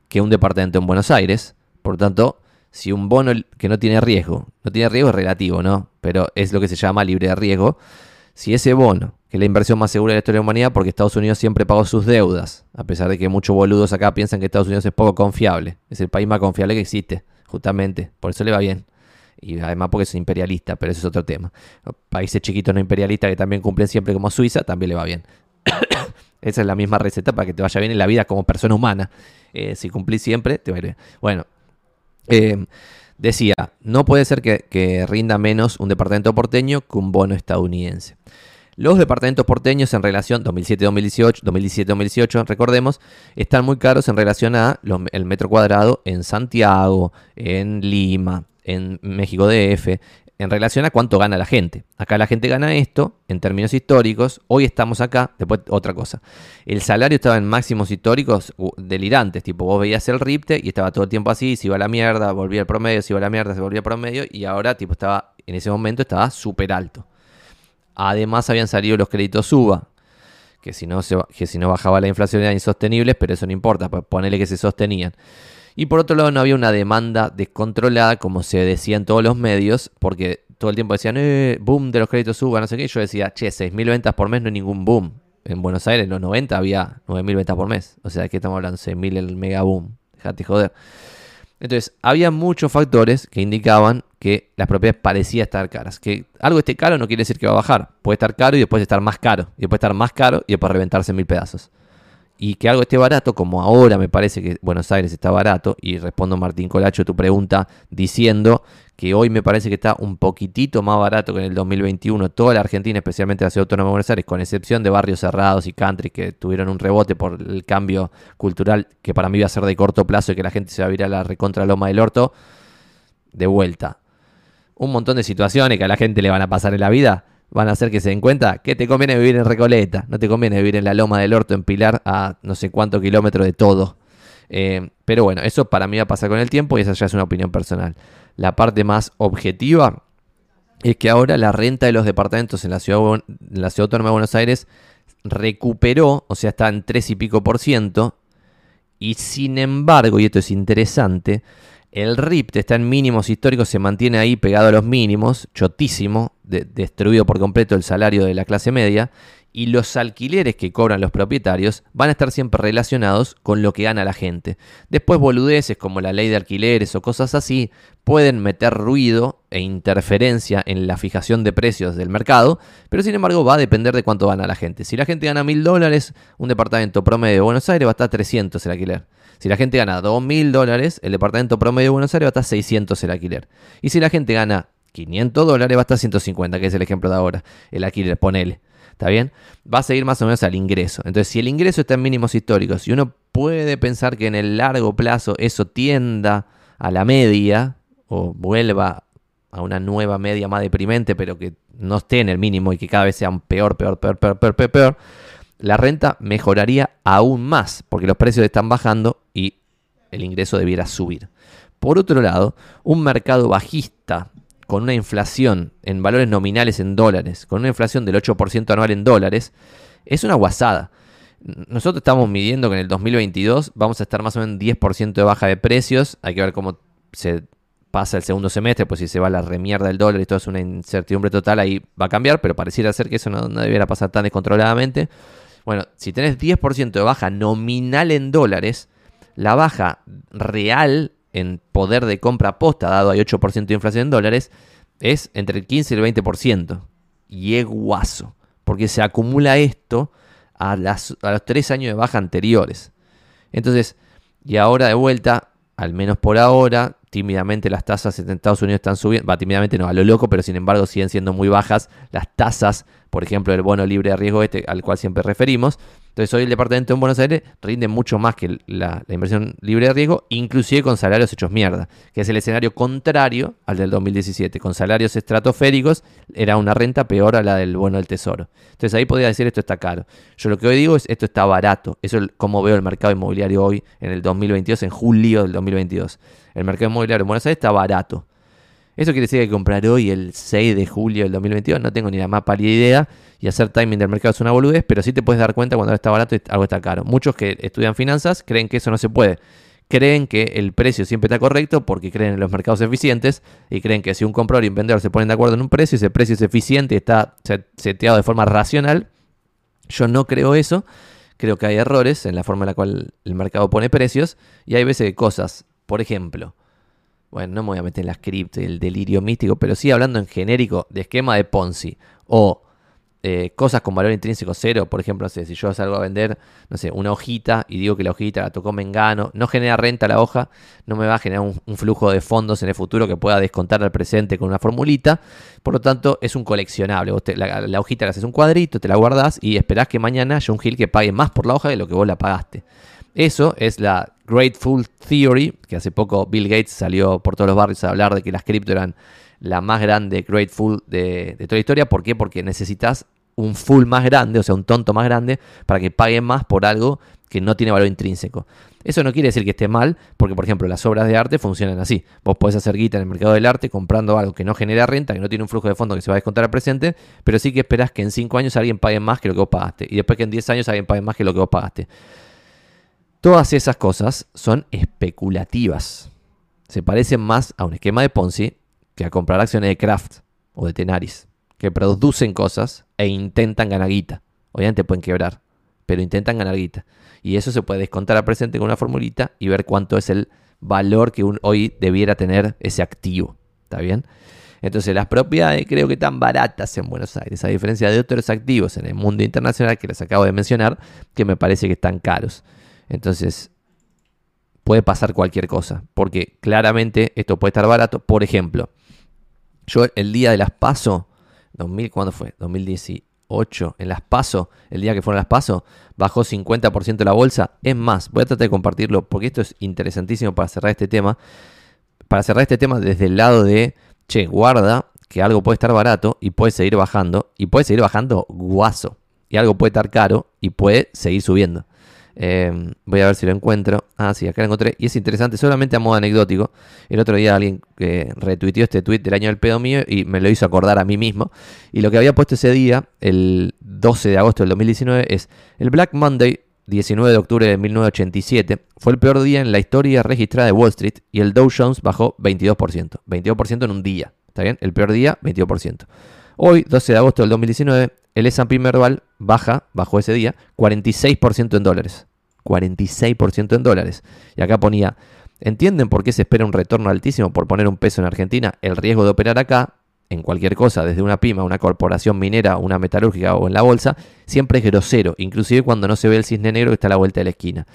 que un departamento en Buenos Aires. Por lo tanto, si un bono que no tiene riesgo, no tiene riesgo es relativo, ¿no? Pero es lo que se llama libre de riesgo. Si ese bono, que es la inversión más segura de la historia de la humanidad, porque Estados Unidos siempre pagó sus deudas, a pesar de que muchos boludos acá piensan que Estados Unidos es poco confiable. Es el país más confiable que existe, justamente. Por eso le va bien. Y además porque es imperialista, pero eso es otro tema. Países chiquitos no imperialistas que también cumplen siempre como Suiza, también le va bien. Esa es la misma receta para que te vaya bien en la vida como persona humana. Eh, si cumplís siempre, te va a ir bien. Bueno, eh, decía, no puede ser que, que rinda menos un departamento porteño que un bono estadounidense. Los departamentos porteños en relación dos mil siete dos mil dieciocho, dos mil diecisiete dos mil dieciocho, recordemos, están muy caros en relación a los, el metro cuadrado en Santiago, en Lima, en México D F, en relación a cuánto gana la gente. Acá la gente gana esto en términos históricos. Hoy estamos acá, después otra cosa. El salario estaba en máximos históricos delirantes. Tipo, vos veías el R I P T E y estaba todo el tiempo así. Se iba a la mierda, volvía al promedio, se iba a la mierda, se volvía al promedio. Y ahora, tipo, estaba, en ese momento estaba súper alto. Además habían salido los créditos U B A, que si no, se, que si no bajaba la inflación eran insostenibles, pero eso no importa, ponele que se sostenían. Y por otro lado no había una demanda descontrolada, como se decía en todos los medios, porque todo el tiempo decían, eh, boom de los créditos U B A, no sé qué. Yo decía, che, seis mil ventas por mes no es ningún boom. en Buenos Aires en los noventa había nueve mil ventas por mes. O sea, aquí estamos hablando de seis mil el mega boom. Dejate joder. Entonces, había muchos factores que indicaban que las propiedades parecían estar caras. Que algo esté caro no quiere decir que va a bajar. Puede estar caro y después estar más caro. Y después estar más caro y después reventarse en mil pedazos. Y que algo esté barato, como ahora me parece que Buenos Aires está barato, y respondo, Martín Colaccio, tu pregunta diciendo que hoy me parece que está un poquitito más barato que en el dos mil veintiuno toda la Argentina, especialmente la Ciudad Autónoma de Buenos Aires, con excepción de barrios cerrados y country que tuvieron un rebote por el cambio cultural que para mí iba a ser de corto plazo y que la gente se va a ir a la recontra loma del orto, de vuelta. Un montón de situaciones que a la gente le van a pasar en la vida van a hacer que se den cuenta que te conviene vivir en Recoleta, no te conviene vivir en la loma del orto, en Pilar, a no sé cuántos kilómetros de todo. Eh, pero bueno, eso para mí va a pasar con el tiempo y esa ya es una opinión personal. La parte más objetiva es que ahora la renta de los departamentos en la ciudad, en la Ciudad Autónoma de Buenos Aires recuperó, o sea, está en tres y pico por ciento, y sin embargo, y esto es interesante, el R I P T está en mínimos históricos, se mantiene ahí pegado a los mínimos, chotísimo, de, destruido por completo el salario de la clase media, y los alquileres que cobran los propietarios van a estar siempre relacionados con lo que gana la gente. Después boludeces como la ley de alquileres o cosas así pueden meter ruido e interferencia en la fijación de precios del mercado, pero sin embargo va a depender de cuánto gana la gente. Si la gente gana mil dólares, un departamento promedio de Buenos Aires va a estar trescientos el alquiler. Si la gente gana dos mil dólares, el departamento promedio de Buenos Aires va a estar seiscientos el alquiler. Y si la gente gana quinientos dólares, va a estar ciento cincuenta, que es el ejemplo de ahora. El alquiler, ponele. ¿Está bien? Va a seguir más o menos al ingreso. Entonces, si el ingreso está en mínimos históricos y uno puede pensar que en el largo plazo eso tienda a la media o vuelva a una nueva media más deprimente, pero que no esté en el mínimo y que cada vez sea un peor, peor, peor, peor, peor, peor, peor, la renta mejoraría aún más porque los precios están bajando y el ingreso debiera subir. Por otro lado, un mercado bajista con una inflación en valores nominales en dólares, con una inflación del ocho por ciento anual en dólares, es una guasada. Nosotros estamos midiendo que en el dos mil veintidós vamos a estar más o menos en diez por ciento de baja de precios. Hay que ver cómo se pasa el segundo semestre, pues si se va la remierda del dólar y todo es una incertidumbre total, ahí va a cambiar, pero pareciera ser que eso no, no debiera pasar tan descontroladamente. Bueno, si tenés diez por ciento de baja nominal en dólares, la baja real en poder de compra posta, dado hay ocho por ciento de inflación en dólares, es entre el quince y el veinte por ciento. Y es guaso, porque se acumula esto a, las, a los tres años de baja anteriores. Entonces, y ahora de vuelta, al menos por ahora, tímidamente las tasas en Estados Unidos están subiendo, va, tímidamente no, a lo loco, pero sin embargo siguen siendo muy bajas las tasas, por ejemplo, del bono libre de riesgo este, al cual siempre referimos. Entonces hoy el departamento en Buenos Aires rinde mucho más que la, la inversión libre de riesgo, inclusive con salarios hechos mierda, que es el escenario contrario al del dos mil diecisiete. Con salarios estratosféricos era una renta peor a la del bono del tesoro. Entonces ahí podría decir esto está caro. Yo lo que hoy digo es esto está barato. Eso es como veo el mercado inmobiliario hoy en el dos mil veintidós, en julio del dos mil veintidós. El mercado inmobiliario en Buenos Aires está barato. Eso quiere decir que comprar hoy el seis de julio del dos mil veintidós, no tengo ni la más pálida idea, y hacer timing del mercado es una boludez, pero sí te puedes dar cuenta cuando algo está barato y algo está caro. Muchos que estudian finanzas creen que eso no se puede. Creen que el precio siempre está correcto porque creen en los mercados eficientes y creen que si un comprador y un vendedor se ponen de acuerdo en un precio, ese precio es eficiente y está seteado de forma racional. Yo no creo eso. Creo que hay errores en la forma en la cual el mercado pone precios y hay veces que cosas, por ejemplo... Bueno, no me voy a meter en las cripto y el delirio místico, pero sí hablando en genérico de esquema de Ponzi o eh, cosas con valor intrínseco cero. Por ejemplo, no sé, si yo salgo a vender, no sé, una hojita y digo que la hojita la tocó Mengano, no genera renta la hoja, no me va a generar un, un flujo de fondos en el futuro que pueda descontar al presente con una formulita. Por lo tanto, es un coleccionable. Vos te, la, la hojita la haces un cuadrito, te la guardás y esperás que mañana haya un gil que pague más por la hoja de lo que vos la pagaste. Eso es la Grateful Theory, que hace poco Bill Gates salió por todos los barrios a hablar de que las cripto eran la más grande Grateful de, de toda la historia. ¿Por qué? Porque necesitas un full más grande, o sea, un tonto más grande, para que pague más por algo que no tiene valor intrínseco. Eso no quiere decir que esté mal, porque, por ejemplo, las obras de arte funcionan así. Vos podés hacer guita en el mercado del arte comprando algo que no genera renta, que no tiene un flujo de fondo que se va a descontar al presente, pero sí que esperás que en cinco años alguien pague más que lo que vos pagaste, y después que en diez años alguien pague más que lo que vos pagaste. Todas esas cosas son especulativas. Se parecen más a un esquema de Ponzi que a comprar acciones de Kraft o de Tenaris, que producen cosas e intentan ganar guita. Obviamente pueden quebrar, pero intentan ganar guita. Y eso se puede descontar al presente con una formulita y ver cuánto es el valor que un, hoy debiera tener ese activo. ¿Está bien? Entonces las propiedades creo que están baratas en Buenos Aires, a diferencia de otros activos en el mundo internacional que les acabo de mencionar, que me parece que están caros. Entonces puede pasar cualquier cosa, porque claramente esto puede estar barato. Por ejemplo, yo el día de las PASO, dos mil, ¿cuándo fue? dos mil dieciocho, en las PASO, el día que fueron las PASO, bajó cincuenta por ciento de la bolsa. Es más, voy a tratar de compartirlo porque esto es interesantísimo para cerrar este tema. Para cerrar este tema desde el lado de, che, guarda que algo puede estar barato y puede seguir bajando, y puede seguir bajando guaso. Y algo puede estar caro y puede seguir subiendo. Eh, voy a ver si lo encuentro. Ah, sí, acá lo encontré. Y es interesante, solamente a modo anecdótico. El otro día alguien eh, retuiteó este tweet del año del pedo mío y me lo hizo acordar a mí mismo. Y lo que había puesto ese día, el doce de agosto del dos mil diecinueve, es el Black Monday, diecinueve de octubre de mil novecientos ochenta y siete, fue el peor día en la historia registrada de Wall Street y el Dow Jones bajó veintidós por ciento. veintidós por ciento en un día. ¿Está bien? El peor día, veintidós por ciento. Hoy, doce de agosto del dos mil diecinueve, el S and P Merval baja, bajó ese día, cuarenta y seis por ciento en dólares. cuarenta y seis por ciento en dólares. Y acá ponía, ¿entienden por qué se espera un retorno altísimo por poner un peso en Argentina? El riesgo de operar acá, en cualquier cosa, desde una pyme, una corporación minera, una metalúrgica o en la bolsa, siempre es grosero, inclusive cuando no se ve el cisne negro que está a la vuelta de la esquina.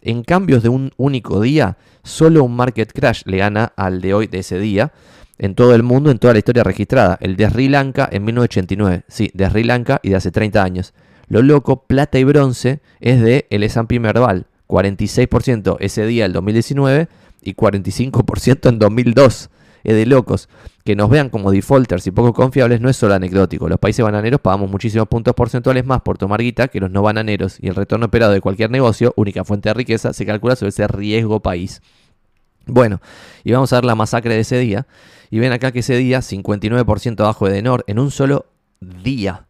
En cambios de un único día, solo un market crash le gana al de hoy de ese día, en todo el mundo, en toda la historia registrada. El de Sri Lanka en mil novecientos ochenta y nueve. Sí, de Sri Lanka y de hace treinta años. Lo loco, plata y bronce es de el S and P Merval. cuarenta y seis por ciento ese día, el dos mil diecinueve, y cuarenta y cinco por ciento en dos mil dos. Es de locos. Que nos vean como defaulters y poco confiables no es solo anecdótico. Los países bananeros pagamos muchísimos puntos porcentuales más por tomar guita que los no bananeros. Y el retorno esperado de cualquier negocio, única fuente de riqueza, se calcula sobre ese riesgo país. Bueno, y vamos a ver la masacre de ese día. Y ven acá que ese día, cincuenta y nueve por ciento abajo de Edenor en un solo día.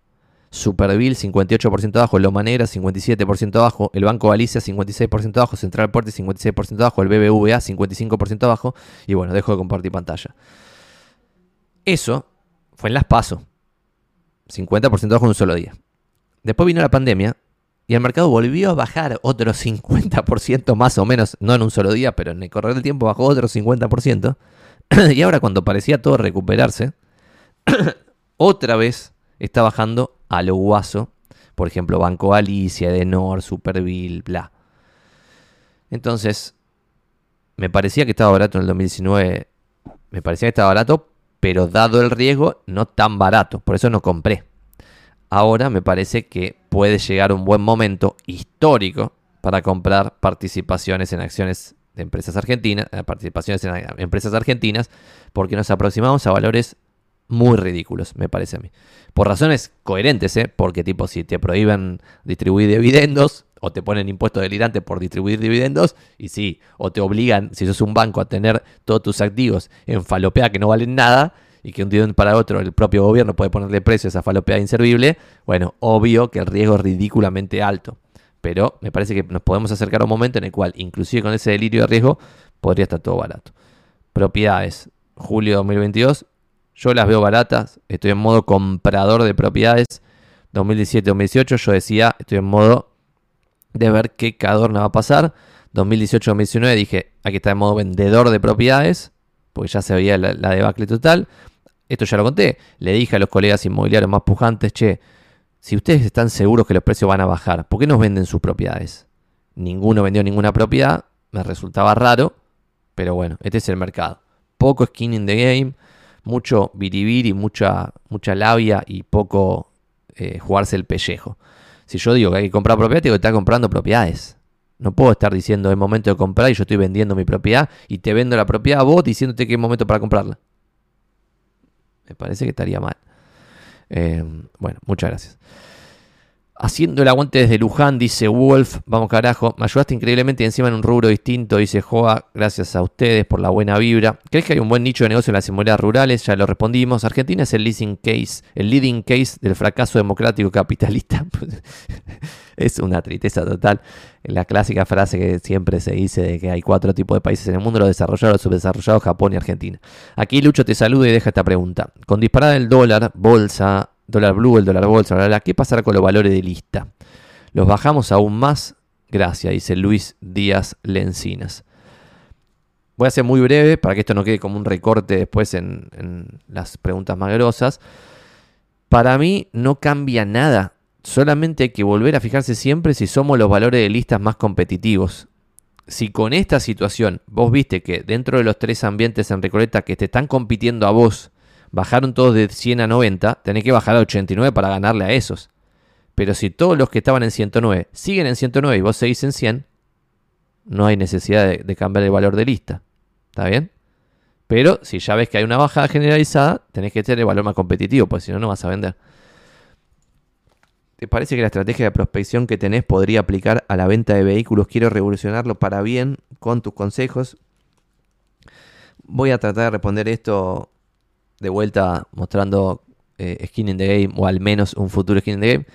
Superville, cincuenta y ocho por ciento abajo. Loma Negra, cincuenta y siete por ciento abajo. El Banco Galicia, cincuenta y seis por ciento abajo. Central Puerto, cincuenta y seis por ciento abajo. El B B V A, cincuenta y cinco por ciento abajo. Y bueno, dejo de compartir pantalla. Eso fue en las PASO. cincuenta por ciento abajo en un solo día. Después vino la pandemia. Y el mercado volvió a bajar otro cincuenta por ciento más o menos, no en un solo día, pero en el correr del tiempo bajó otro cincuenta por ciento. Y ahora cuando parecía todo recuperarse, otra vez está bajando a lo guaso. Por ejemplo, Banco Alicia, Edenor, Superville, bla. Entonces, me parecía que estaba barato en el dos mil diecinueve. Me parecía que estaba barato, pero dado el riesgo, no tan barato. Por eso no compré. Ahora me parece que puede llegar un buen momento histórico para comprar participaciones en acciones de empresas argentinas, participaciones en empresas argentinas, porque nos aproximamos a valores muy ridículos, me parece a mí. Por razones coherentes, ¿eh? Porque tipo si te prohíben distribuir dividendos o te ponen impuestos delirantes por distribuir dividendos, y sí, o te obligan, si sos un banco, a tener todos tus activos en falopea que no valen nada, y que un día para otro el propio gobierno puede ponerle precio a esa falopeada inservible, bueno, obvio que el riesgo es ridículamente alto. Pero me parece que nos podemos acercar a un momento en el cual, inclusive con ese delirio de riesgo, podría estar todo barato. Propiedades, julio de dos mil veintidós, yo las veo baratas, estoy en modo comprador de propiedades. dos mil diecisiete dos mil dieciocho yo decía, estoy en modo de ver qué cadorna va a pasar. dos mil dieciocho dos mil diecinueve dije, aquí está en modo vendedor de propiedades, porque ya se veía la, la debacle total. Esto ya lo conté. Le dije a los colegas inmobiliarios más pujantes, che, si ustedes están seguros que los precios van a bajar, ¿por qué no venden sus propiedades? Ninguno vendió ninguna propiedad. Me resultaba raro. Pero bueno, este es el mercado. Poco skin in the game. Mucho biribiri, mucha, mucha labia y poco eh, jugarse el pellejo. Si yo digo que hay que comprar propiedades, tengo que estar comprando propiedades. No puedo estar diciendo es momento de comprar y yo estoy vendiendo mi propiedad y te vendo la propiedad a vos diciéndote que es momento para comprarla. Me parece que estaría mal. Eh, bueno, muchas gracias. Haciendo el aguante desde Luján, dice Wolf. Vamos carajo. Me ayudaste increíblemente y encima en un rubro distinto, dice Joa. Gracias a ustedes por la buena vibra. ¿Crees que hay un buen nicho de negocio en las inmobiliarias rurales? Ya lo respondimos. Argentina es el leasing case, el leading case del fracaso democrático capitalista. Es una tristeza total. La clásica frase que siempre se dice de que hay cuatro tipos de países en el mundo, los desarrollados, los subdesarrollados, Japón y Argentina. Aquí Lucho te saluda y deja esta pregunta. Con disparada del dólar, bolsa, dólar blue, el dólar bolsa, bla, bla, bla. ¿Qué pasará con los valores de lista? Los bajamos aún más, gracias, dice Luis Díaz Lencinas. Voy a ser muy breve para que esto no quede como un recorte después en, en las preguntas más grosas. Para mí no cambia nada. Solamente hay que volver a fijarse siempre si somos los valores de listas más competitivos. Si con esta situación vos viste que dentro de los tres ambientes en Recoleta que te están compitiendo a vos, bajaron todos de cien a noventa, tenés que bajar a ochenta y nueve para ganarle a esos. Pero si todos los que estaban en ciento nueve siguen en ciento nueve y vos seguís en cien, no hay necesidad de, de cambiar el valor de lista. ¿Está bien? Pero si ya ves que hay una bajada generalizada, tenés que tener el valor más competitivo, porque si no, no vas a vender. ¿Te parece que la estrategia de prospección que tenés podría aplicar a la venta de vehículos? Quiero revolucionarlo para bien con tus consejos. Voy a tratar de responder esto de vuelta mostrando eh, skin in the game, o al menos un futuro skin in the game.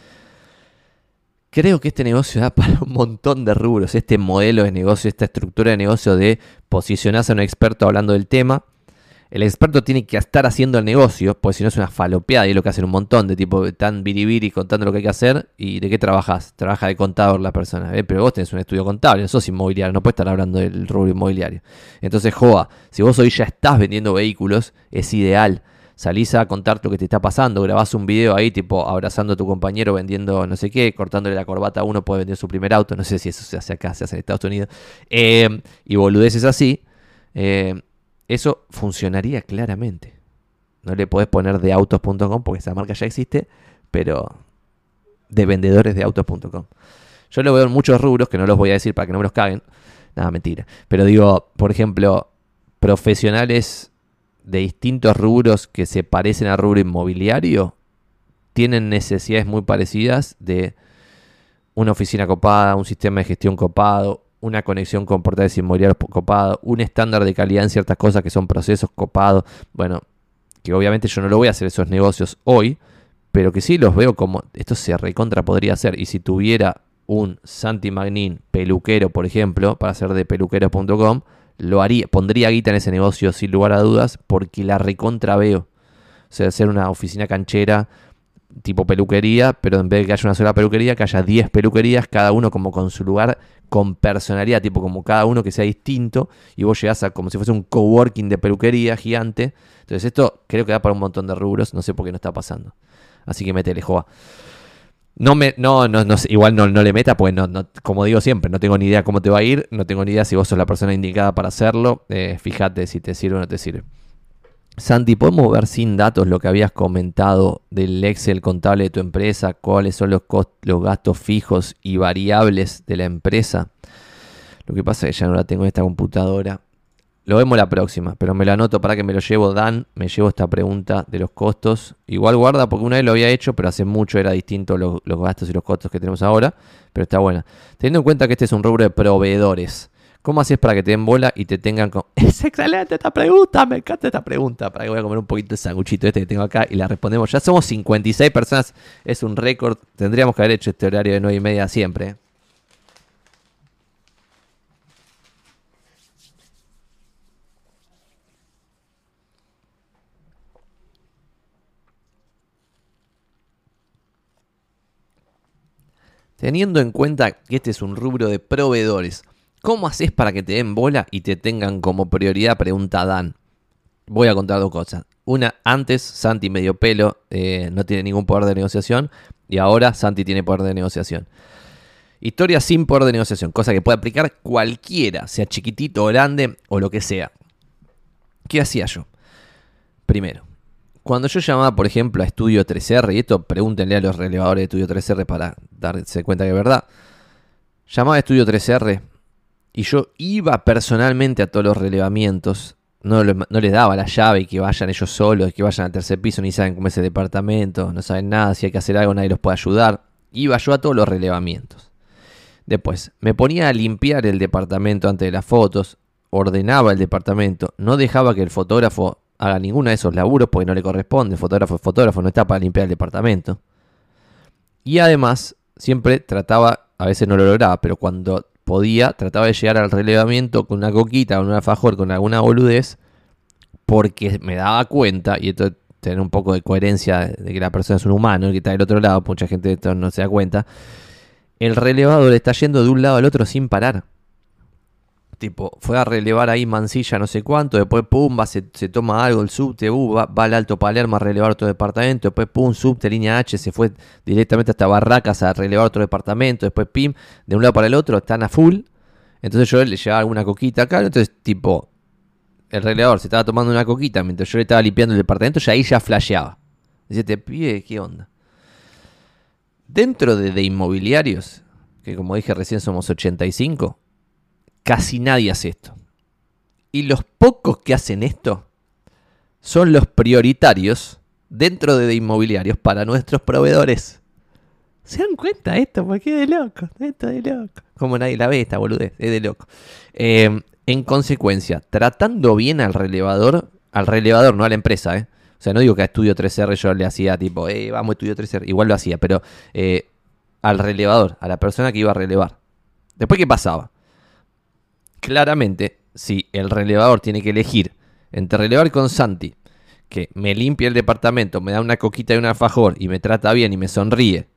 Creo que este negocio da para un montón de rubros. Este modelo de negocio, esta estructura de negocio de posicionarse a un experto hablando del tema. El experto tiene que estar haciendo el negocio, porque si no es una falopeada, y es lo que hacen un montón de tipo, están biribiri contando lo que hay que hacer. ¿Y de qué trabajas? Trabaja de contador la persona. ¿Eh? Pero vos tenés un estudio contable, no sos inmobiliario, no puedes estar hablando del rubro inmobiliario. Entonces, Joa, si vos hoy ya estás vendiendo vehículos, es ideal. Salís a contar lo que te está pasando, grabás un video ahí tipo abrazando a tu compañero, vendiendo no sé qué, cortándole la corbata a uno, puede vender su primer auto, no sé si eso se hace acá, se hace en Estados Unidos, eh, y boludeces así, eh, eso funcionaría claramente. No le podés poner de autos punto com porque esa marca ya existe, pero de vendedores de autos punto com. Yo lo veo en muchos rubros, que no los voy a decir para que no me los caguen, nada, mentira, pero digo, por ejemplo, profesionales de distintos rubros que se parecen al rubro inmobiliario, tienen necesidades muy parecidas de una oficina copada, un sistema de gestión copado, una conexión con portales inmobiliarios copado, un estándar de calidad en ciertas cosas que son procesos copados. Bueno, que obviamente yo no lo voy a hacer esos negocios hoy, pero que sí los veo como, esto se recontra podría hacer. Y si tuviera un Santi Magnín peluquero, por ejemplo, para hacer de peluqueros punto com, lo haría, pondría guita en ese negocio sin lugar a dudas, porque la recontraveo. O sea, hacer una oficina canchera tipo peluquería, pero en vez de que haya una sola peluquería, que haya diez peluquerías, cada uno como con su lugar, con personalidad, tipo como cada uno que sea distinto, y vos llegás a como si fuese un coworking de peluquería gigante. Entonces esto creo que da para un montón de rubros, no sé por qué no está pasando. Así que metele, Joa. No me, no, no, no, igual no, no le meta, pues no, no, como digo siempre, no tengo ni idea cómo te va a ir, no tengo ni idea si vos sos la persona indicada para hacerlo. Eh, fíjate si te sirve o no te sirve. Santi, ¿podemos ver sin datos lo que habías comentado del Excel contable de tu empresa? ¿Cuáles son los, los gastos fijos y variables de la empresa? Lo que pasa es que ya no la tengo en esta computadora. Lo vemos la próxima, pero me lo anoto para que me lo llevo, Dan, me llevo esta pregunta de los costos. Igual guarda, porque una vez lo había hecho, pero hace mucho era distinto lo, los gastos y los costos que tenemos ahora, pero está buena. Teniendo en cuenta que este es un rubro de proveedores, ¿cómo haces para que te den bola y te tengan con...? Es excelente esta pregunta, me encanta esta pregunta. Para que voy a comer un poquito de sanguchito este que tengo acá y la respondemos. Ya somos cincuenta y seis personas, es un récord. Tendríamos que haber hecho este horario de nueve y media siempre, ¿eh? Teniendo en cuenta que este es un rubro de proveedores, ¿cómo haces para que te den bola y te tengan como prioridad? Pregunta Dan. Voy a contar dos cosas. Una, antes Santi medio pelo, eh, no tiene ningún poder de negociación, y ahora Santi tiene poder de negociación. Historia sin poder de negociación, cosa que puede aplicar cualquiera, sea chiquitito o grande o lo que sea. ¿Qué hacía yo? Primero, cuando yo llamaba, por ejemplo, a Estudio tres R, y esto pregúntenle a los relevadores de Estudio tres R para darse cuenta que es verdad, llamaba a Estudio tres R y yo iba personalmente a todos los relevamientos, no, no les daba la llave y que vayan ellos solos, que vayan al tercer piso, ni saben cómo es el departamento, no saben nada, si hay que hacer algo nadie los puede ayudar, iba yo a todos los relevamientos. Después, me ponía a limpiar el departamento antes de las fotos, ordenaba el departamento, no dejaba que el fotógrafo haga ninguno de esos laburos porque no le corresponde. Fotógrafo es fotógrafo, no está para limpiar el departamento. Y además, siempre trataba, a veces no lo lograba, pero cuando podía, trataba de llegar al relevamiento con una coquita, con un alfajor, con alguna boludez, porque me daba cuenta, y esto tener un poco de coherencia de que la persona es un humano, el que está del otro lado, mucha gente de esto no se da cuenta, el relevador está yendo de un lado al otro sin parar. Tipo, fue a relevar ahí Mansilla no sé cuánto, después pum, va, se, se toma algo, el subte, uh, va, va al Alto Palermo a relevar otro departamento, después pum, subte, línea H, se fue directamente hasta Barracas a relevar otro departamento, después pim, de un lado para el otro, están a full. Entonces yo le llevaba alguna coquita acá, entonces tipo, el relevador se estaba tomando una coquita mientras yo le estaba limpiando el departamento, y ahí ya flasheaba. Dice, te pide, ¿qué onda? Dentro de, de inmobiliarios, que como dije recién somos ochenta y cinco, casi nadie hace esto. Y los pocos que hacen esto son los prioritarios dentro de, de inmobiliarios para nuestros proveedores. ¿Se dan cuenta de esto? Porque es de loco. Esto es de loco. Como nadie la ve esta boludez. Es de loco. Eh, en consecuencia, tratando bien al relevador, al relevador, no a la empresa, ¿eh? O sea, no digo que a Estudio tres R yo le hacía tipo, eh, vamos Estudio tres R. Igual lo hacía, pero eh, al relevador, a la persona que iba a relevar. Después, ¿qué pasaba? Claramente, si el relevador tiene que elegir entre relevar con Santi, que me limpia el departamento, me da una coquita y un alfajor y me trata bien y me sonríe,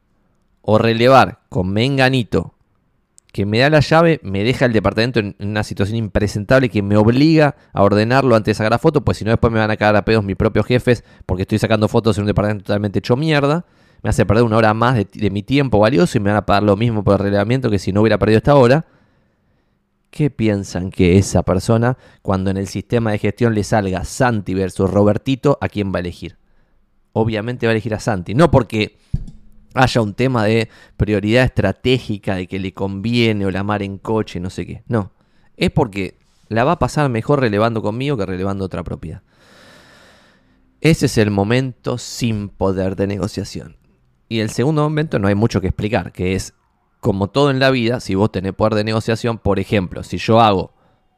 o relevar con Menganito, que me da la llave, me deja el departamento en una situación impresentable que me obliga a ordenarlo antes de sacar la foto, pues si no después me van a cagar a pedos mis propios jefes porque estoy sacando fotos en un departamento totalmente hecho mierda, me hace perder una hora más de, de mi tiempo valioso y me van a pagar lo mismo por el relevamiento que si no hubiera perdido esta hora. ¿Qué piensan que esa persona, cuando en el sistema de gestión le salga Santi versus Robertito, a quién va a elegir? Obviamente va a elegir a Santi. No porque haya un tema de prioridad estratégica, de que le conviene o la mar en coche, no sé qué. No, es porque la va a pasar mejor relevando conmigo que relevando otra propiedad. Ese es el momento sin poder de negociación. Y el segundo momento no hay mucho que explicar, que es, como todo en la vida, si vos tenés poder de negociación, por ejemplo, si yo hago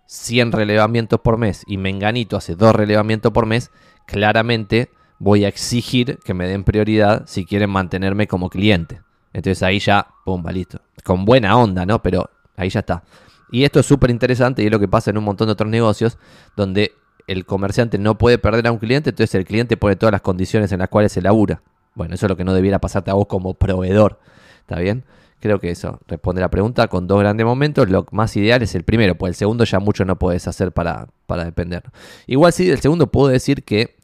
cien relevamientos por mes y Menganito hace dos relevamientos por mes, claramente voy a exigir que me den prioridad si quieren mantenerme como cliente. Entonces ahí ya, pum, va listo. Con buena onda, ¿no? Pero ahí ya está. Y esto es súper interesante y es lo que pasa en un montón de otros negocios donde el comerciante no puede perder a un cliente, entonces el cliente pone todas las condiciones en las cuales se labura. Bueno, eso es lo que no debiera pasarte a vos como proveedor. ¿Está bien? Creo que eso responde la pregunta con dos grandes momentos. Lo más ideal es el primero, pues el segundo ya mucho no podés hacer para, para depender. Igual sí, del segundo puedo decir que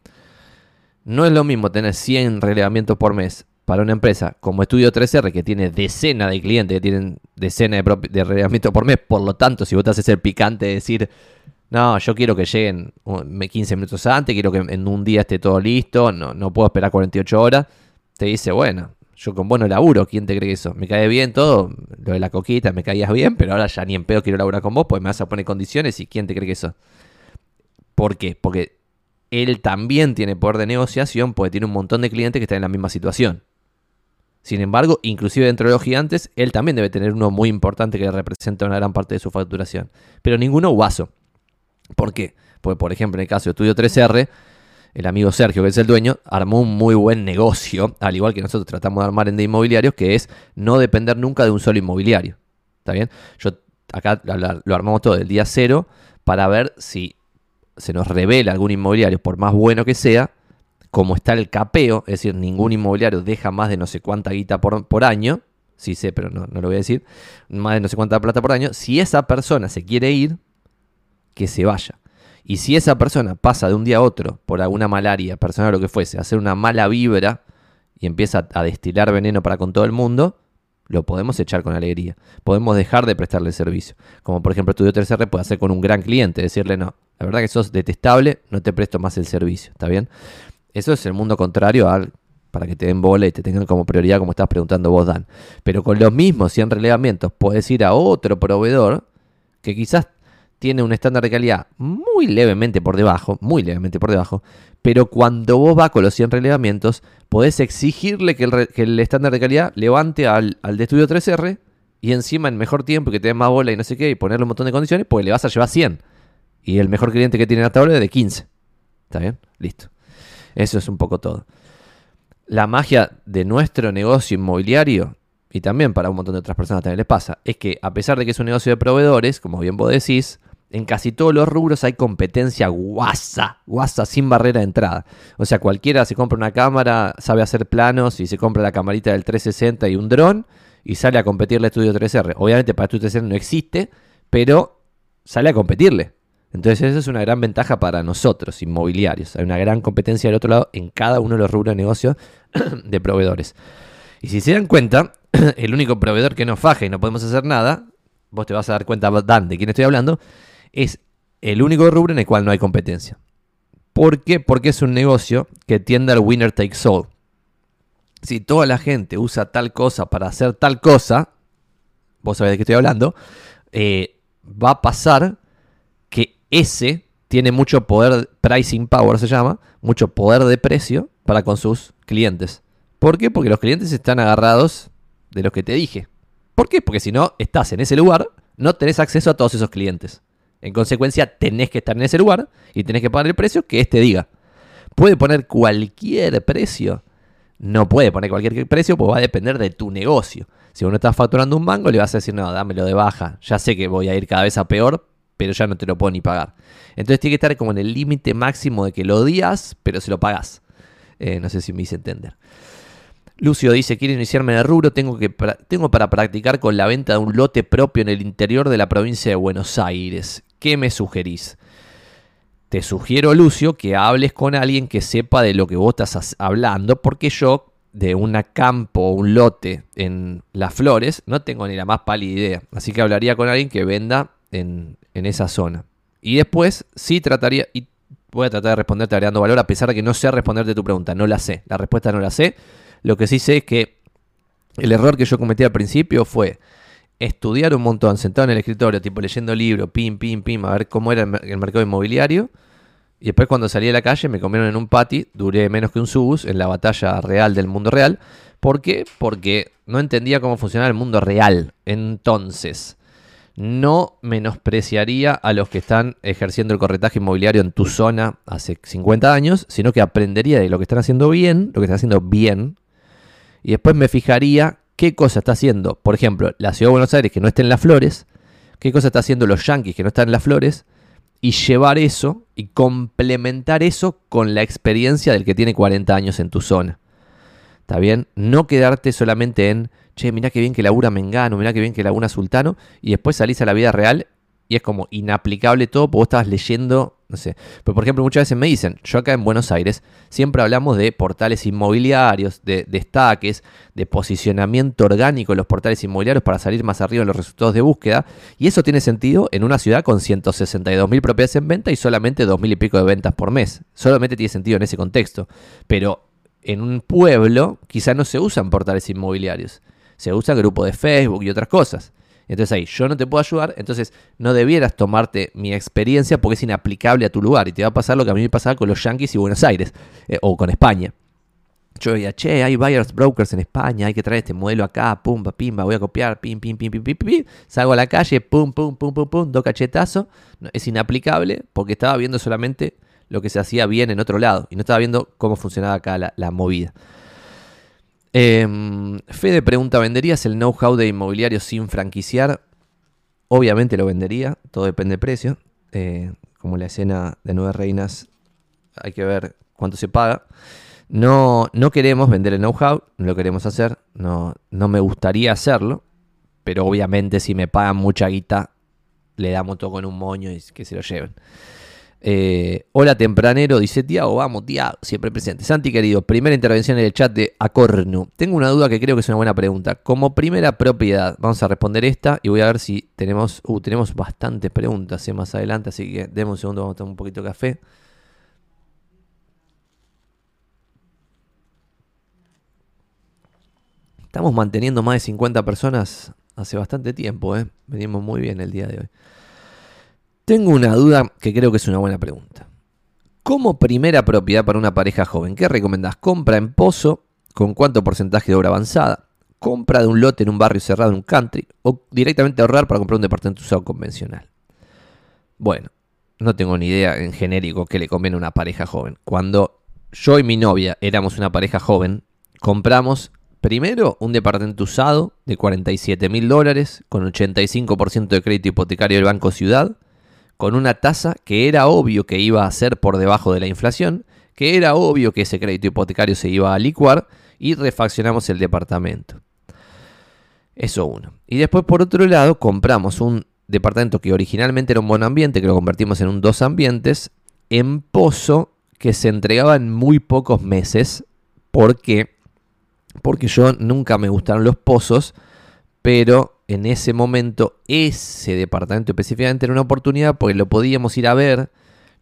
no es lo mismo tener cien relevamientos por mes para una empresa como Estudio tres R, que tiene decenas de clientes que tienen decenas de, de relevamientos por mes. Por lo tanto, si vos te haces el picante de decir, no, yo quiero que lleguen quince minutos antes, quiero que en un día esté todo listo, no, no puedo esperar cuarenta y ocho horas, te dice, bueno, yo con vos no laburo, ¿quién te cree eso? Me cae bien todo, lo de la coquita, me caías bien, pero ahora ya ni en pedo quiero laburar con vos, pues me vas a poner condiciones y ¿quién te cree que eso? ¿Por qué? Porque él también tiene poder de negociación, porque tiene un montón de clientes que están en la misma situación. Sin embargo, inclusive dentro de los gigantes, él también debe tener uno muy importante que le representa una gran parte de su facturación. Pero ninguno guaso. ¿Por qué? Porque, por ejemplo, en el caso de Estudio tres R, el amigo Sergio, que es el dueño, armó un muy buen negocio, al igual que nosotros tratamos de armar en de inmobiliarios, que es no depender nunca de un solo inmobiliario. ¿Está bien? Yo acá lo armamos todo del día cero para ver si se nos revela algún inmobiliario, por más bueno que sea, como está el capeo, es decir, ningún inmobiliario deja más de no sé cuánta guita por, por año, sí sé, pero no, no lo voy a decir, más de no sé cuánta plata por año. Si esa persona se quiere ir, que se vaya. Y si esa persona pasa de un día a otro por alguna malaria, personal o lo que fuese, a hacer una mala vibra y empieza a destilar veneno para con todo el mundo, lo podemos echar con alegría. Podemos dejar de prestarle el servicio. Como por ejemplo Estudio tres R puede hacer con un gran cliente, decirle no, la verdad que sos detestable, no te presto más el servicio. ¿Está bien? Eso es el mundo contrario al para que te den bola y te tengan como prioridad, como estás preguntando vos, Dan. Pero con los mismos cien relevamientos podés ir a otro proveedor que quizás tiene un estándar de calidad muy levemente por debajo, muy levemente por debajo, pero cuando vos vas con los cien relevamientos, podés exigirle que el, re, que el estándar de calidad levante al, al de Estudio tres R y encima en mejor tiempo, que te den más bola y no sé qué, y ponerle un montón de condiciones, pues le vas a llevar cien. Y el mejor cliente que tienen hasta ahora es de quince. ¿Está bien? Listo. Eso es un poco todo. La magia de nuestro negocio inmobiliario, y también para un montón de otras personas también les pasa, es que a pesar de que es un negocio de proveedores, como bien vos decís, en casi todos los rubros hay competencia guasa, guasa, sin barrera de entrada. O sea, cualquiera se compra una cámara, sabe hacer planos y se compra la camarita del trescientos sesenta y un dron y sale a competirle a Estudio tres R. Obviamente para Estudio tres R no existe, pero sale a competirle. Entonces eso es una gran ventaja para nosotros, inmobiliarios. Hay una gran competencia del otro lado en cada uno de los rubros de negocio de proveedores. Y si se dan cuenta, el único proveedor que nos faja y no podemos hacer nada, vos te vas a dar cuenta, Dan, de quién estoy hablando, es el único rubro en el cual no hay competencia. ¿Por qué? Porque es un negocio que tiende al winner takes all. Si toda la gente usa tal cosa para hacer tal cosa, vos sabés de qué estoy hablando, eh, va a pasar que ese tiene mucho poder, pricing power se llama, mucho poder de precio para con sus clientes. ¿Por qué? Porque los clientes están agarrados de lo que te dije. ¿Por qué? Porque si no estás en ese lugar, no tenés acceso a todos esos clientes. En consecuencia, tenés que estar en ese lugar y tenés que pagar el precio que éste diga. ¿Puede poner cualquier precio? No puede poner cualquier precio porque va a depender de tu negocio. Si uno está facturando un mango, le vas a decir, no, dámelo de baja. Ya sé que voy a ir cada vez a peor, pero ya no te lo puedo ni pagar. Entonces tiene que estar como en el límite máximo de que lo odias, pero se lo pagás. Eh, no sé si me hice entender. Lucio dice, quiero iniciarme en el rubro, tengo, que pra tengo para practicar con la venta de un lote propio en el interior de la provincia de Buenos Aires. ¿Qué me sugerís? Te sugiero, Lucio, que hables con alguien que sepa de lo que vos estás hablando, porque yo de un campo, un lote en Las Flores, no tengo ni la más pálida idea. Así que hablaría con alguien que venda en, en esa zona. Y después sí trataría... y voy a tratar de responderte agregando valor, a pesar de que no sé responderte tu pregunta. No la sé. La respuesta no la sé. Lo que sí sé es que el error que yo cometí al principio fue estudiar un montón, sentado en el escritorio, tipo leyendo libros, pim, pim, pim, a ver cómo era el, el mercado inmobiliario. Y después cuando salí a la calle me comieron en un patty, duré menos que un subus en la batalla real del mundo real. ¿Por qué? Porque no entendía cómo funcionaba el mundo real. Entonces, no menospreciaría a los que están ejerciendo el corretaje inmobiliario en tu zona hace cincuenta años, sino que aprendería de lo que están haciendo bien, lo que están haciendo bien, y después me fijaría qué cosa está haciendo, por ejemplo, la Ciudad de Buenos Aires que no está en Las Flores, qué cosa está haciendo los yanquis que no están en Las Flores, y llevar eso y complementar eso con la experiencia del que tiene cuarenta años en tu zona. ¿Está bien? No quedarte solamente en, che, mirá qué bien que labura Mengano, mirá qué bien que labura Sultano, y después salís a la vida real y es como inaplicable todo porque vos estabas leyendo, no sé. Pero por ejemplo, muchas veces me dicen, yo acá en Buenos Aires siempre hablamos de portales inmobiliarios, de destaques, de posicionamiento orgánico en los portales inmobiliarios para salir más arriba en los resultados de búsqueda, y eso tiene sentido en una ciudad con ciento sesenta y dos mil propiedades en venta y solamente dos mil y pico de ventas por mes. Solamente tiene sentido en ese contexto. Pero en un pueblo quizá no se usan portales inmobiliarios. Se usa grupo de Facebook y otras cosas. Entonces ahí yo no te puedo ayudar, entonces no debieras tomarte mi experiencia porque es inaplicable a tu lugar. Y te va a pasar lo que a mí me pasaba con los yanquis y Buenos Aires, eh, o con España. Yo veía, che, hay buyers brokers en España, hay que traer este modelo acá, pumba, pimba, voy a copiar, pim, pim, pim, pim, pim, pim. Salgo a la calle, pum, pum, pum, pum, pum, dos cachetazos. Es inaplicable porque estaba viendo solamente lo que se hacía bien en otro lado y no estaba viendo cómo funcionaba acá la, la movida. Eh, Fede pregunta, ¿venderías el know-how de inmobiliario sin franquiciar? Obviamente lo vendería, todo depende del precio. Eh, como la escena de Nueve Reinas, hay que ver cuánto se paga. No, no queremos vender el know-how, no lo queremos hacer, no, no me gustaría hacerlo, pero obviamente si me pagan mucha guita, le damos todo con un moño y que se lo lleven. Eh, hola tempranero, dice Tiago, vamos Tiago, siempre presente. Santi querido, primera intervención en el chat de Acornu. Tengo una duda que creo que es una buena pregunta. Como primera propiedad, vamos a responder esta y voy a ver si tenemos, uh, tenemos bastantes preguntas eh, más adelante, así que demos un segundo, vamos a tomar un poquito de café. Estamos manteniendo más de cincuenta personas hace bastante tiempo, eh. Venimos muy bien el día de hoy. Tengo una duda que creo que es una buena pregunta. Como primera propiedad para una pareja joven, ¿qué recomendás? ¿Compra en Pozo? ¿Con cuánto porcentaje de obra avanzada? ¿Compra de un lote en un barrio cerrado, en un country? ¿O directamente ahorrar para comprar un departamento usado convencional? Bueno, no tengo ni idea en genérico qué le conviene a una pareja joven. Cuando yo y mi novia éramos una pareja joven, compramos primero un departamento usado de cuarenta y siete mil dólares con ochenta y cinco por ciento de crédito hipotecario del Banco Ciudad, con una tasa que era obvio que iba a ser por debajo de la inflación, que era obvio que ese crédito hipotecario se iba a licuar, y refaccionamos el departamento. Eso uno. Y después, por otro lado, compramos un departamento que originalmente era un monoambiente, que lo convertimos en un dos ambientes, en Pozo, que se entregaba en muy pocos meses. ¿Por qué? Porque yo nunca me gustaron los pozos, pero en ese momento ese departamento específicamente era una oportunidad porque lo podíamos ir a ver,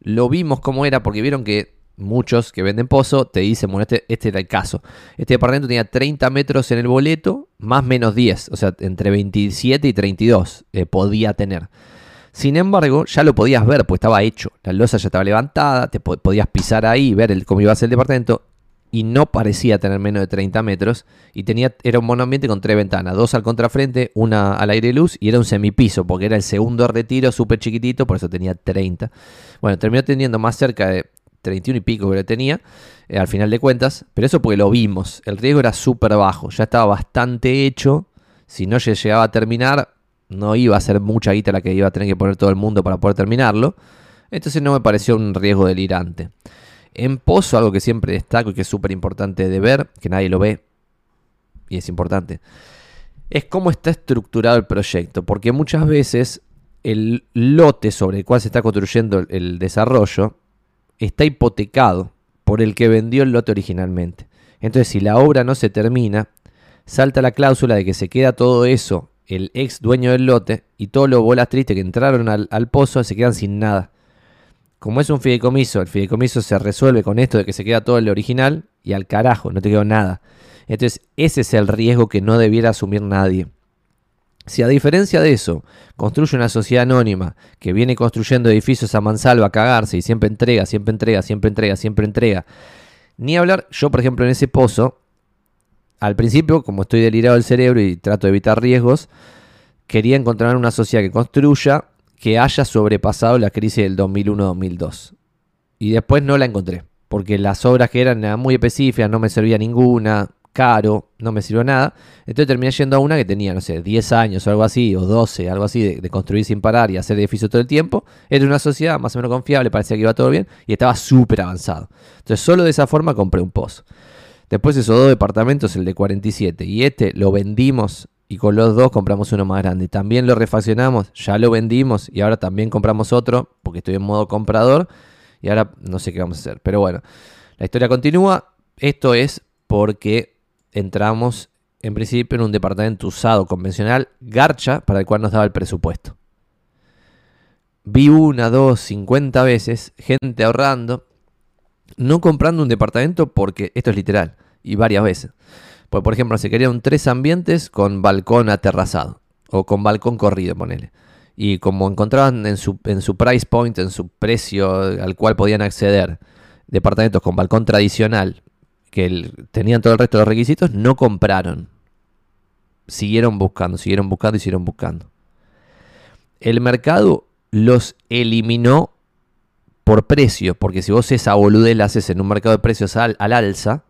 lo vimos cómo era, porque vieron que muchos que venden pozo te dicen, bueno, este, este era el caso. Este departamento tenía treinta metros en el boleto, más menos diez, o sea, entre veintisiete y treinta y dos eh, podía tener. Sin embargo, ya lo podías ver, pues estaba hecho. La losa ya estaba levantada, te po- podías pisar ahí, ver el, cómo iba a ser el departamento, y no parecía tener menos de treinta metros. Y tenía, era un monoambiente con tres ventanas, dos al contrafrente, una al aire y luz, y era un semipiso, porque era el segundo retiro, súper chiquitito, por eso tenía treinta. Bueno, terminó teniendo más cerca de treinta y uno y pico que lo tenía, eh, al final de cuentas, pero eso porque lo vimos. El riesgo era súper bajo, ya estaba bastante hecho. Si no llegaba a terminar, no iba a ser mucha guita la que iba a tener que poner todo el mundo para poder terminarlo. Entonces no me pareció un riesgo delirante. En Pozo, algo que siempre destaco y que es súper importante de ver, que nadie lo ve y es importante, es cómo está estructurado el proyecto. Porque muchas veces el lote sobre el cual se está construyendo el desarrollo está hipotecado por el que vendió el lote originalmente. Entonces, si la obra no se termina, salta la cláusula de que se queda todo eso el ex dueño del lote, y todos los bolas tristes que entraron al, al pozo se quedan sin nada. Como es un fideicomiso, el fideicomiso se resuelve con esto de que se queda todo el original y al carajo, no te quedó nada. Entonces ese es el riesgo que no debiera asumir nadie. Si a diferencia de eso construye una sociedad anónima que viene construyendo edificios a mansalva a cagarse y siempre entrega, siempre entrega, siempre entrega, siempre entrega. Ni hablar, yo por ejemplo en ese pozo, al principio, como estoy delirado del cerebro y trato de evitar riesgos, quería encontrar una sociedad que construya, que haya sobrepasado la crisis del dos mil uno dos mil dos. Y después no la encontré, porque las obras que eran muy específicas, no me servía ninguna, caro, no me sirvió nada. Entonces terminé yendo a una que tenía, no sé, diez años o algo así, o doce, algo así, de, de construir sin parar y hacer edificios todo el tiempo. Era una sociedad más o menos confiable, parecía que iba todo bien, y estaba súper avanzado. Entonces solo de esa forma compré un pozo. Después esos dos departamentos, el de cuarenta y siete y este, lo vendimos y con los dos compramos uno más grande. También lo refaccionamos, ya lo vendimos y ahora también compramos otro porque estoy en modo comprador y ahora no sé qué vamos a hacer. Pero bueno, la historia continúa. Esto es porque entramos en principio en un departamento usado convencional, garcha, para el cual nos daba el presupuesto. Vi una, dos, cincuenta veces gente ahorrando, no comprando un departamento porque esto es literal, y varias veces. Pues, por ejemplo, se querían tres ambientes con balcón aterrazado o con balcón corrido, ponele. Y como encontraban en su, en su price point, en su precio al cual podían acceder, departamentos con balcón tradicional que el, tenían todo el resto de los requisitos, no compraron. Siguieron buscando, siguieron buscando y siguieron buscando. El mercado los eliminó por precios, porque si vos esa boludez la haces en un mercado de precios al, al alza,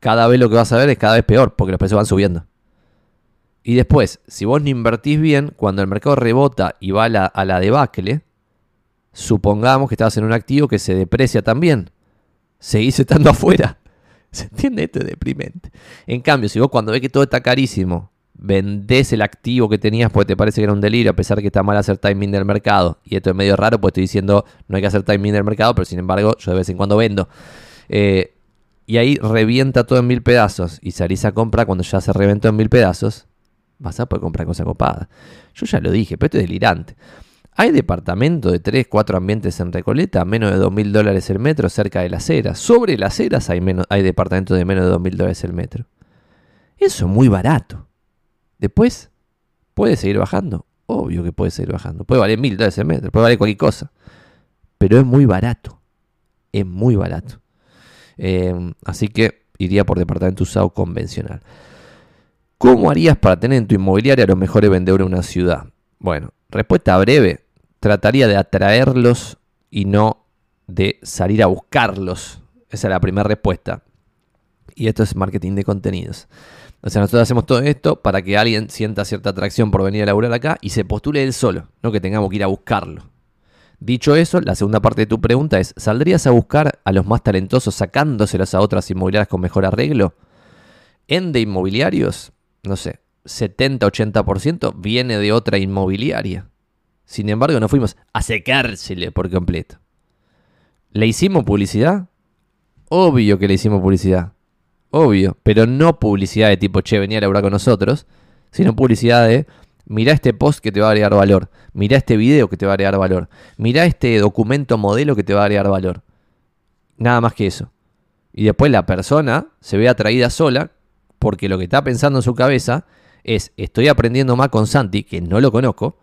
cada vez lo que vas a ver es cada vez peor, porque los precios van subiendo. Y después, si vos no invertís bien, cuando el mercado rebota y va a la, a la debacle, supongamos que estabas en un activo que se deprecia también, seguís estando afuera. ¿Se entiende? Esto es deprimente. En cambio, si vos cuando ves que todo está carísimo, vendés el activo que tenías porque te parece que era un delirio, a pesar que está mal hacer timing del mercado, y esto es medio raro porque estoy diciendo no hay que hacer timing del mercado, pero sin embargo yo de vez en cuando vendo, eh, y ahí revienta todo en mil pedazos y salís a comprar cuando ya se reventó en mil pedazos, vas a poder comprar cosas copadas. Yo ya lo dije, pero esto es delirante. Hay departamentos de tres, cuatro ambientes en Recoleta, menos de dos mil dólares el metro, cerca de las Heras. Sobre las Heras hay, menos, hay departamentos de menos de dos mil dólares el metro. Eso es muy barato. Después, ¿puede seguir bajando? Obvio que puede seguir bajando. Puede valer mil dólares el metro, puede valer cualquier cosa. Pero es muy barato. Es muy barato. Eh, así que iría por departamento usado convencional. ¿Cómo harías para tener en tu inmobiliaria a los mejores vendedores de una ciudad? Bueno, respuesta breve. Trataría de atraerlos y no de salir a buscarlos. Esa es la primera respuesta. Y esto es marketing de contenidos. O sea, nosotros hacemos todo esto para que alguien sienta cierta atracción por venir a laburar acá y se postule él solo, no que tengamos que ir a buscarlo. Dicho eso, la segunda parte de tu pregunta es, ¿saldrías a buscar a los más talentosos sacándoselos a otras inmobiliarias con mejor arreglo? En de Inmobiliarios, no sé, setenta, ochenta por ciento viene de otra inmobiliaria. Sin embargo, no fuimos a secársele por completo. ¿Le hicimos publicidad? Obvio que le hicimos publicidad. Obvio, pero no publicidad de tipo, che, venía a laburar con nosotros, sino publicidad de, mirá este post que te va a agregar valor, mirá este video que te va a agregar valor, mirá este documento modelo que te va a agregar valor. Nada más que eso. Y después la persona se ve atraída sola porque lo que está pensando en su cabeza es, estoy aprendiendo más con Santi, que no lo conozco,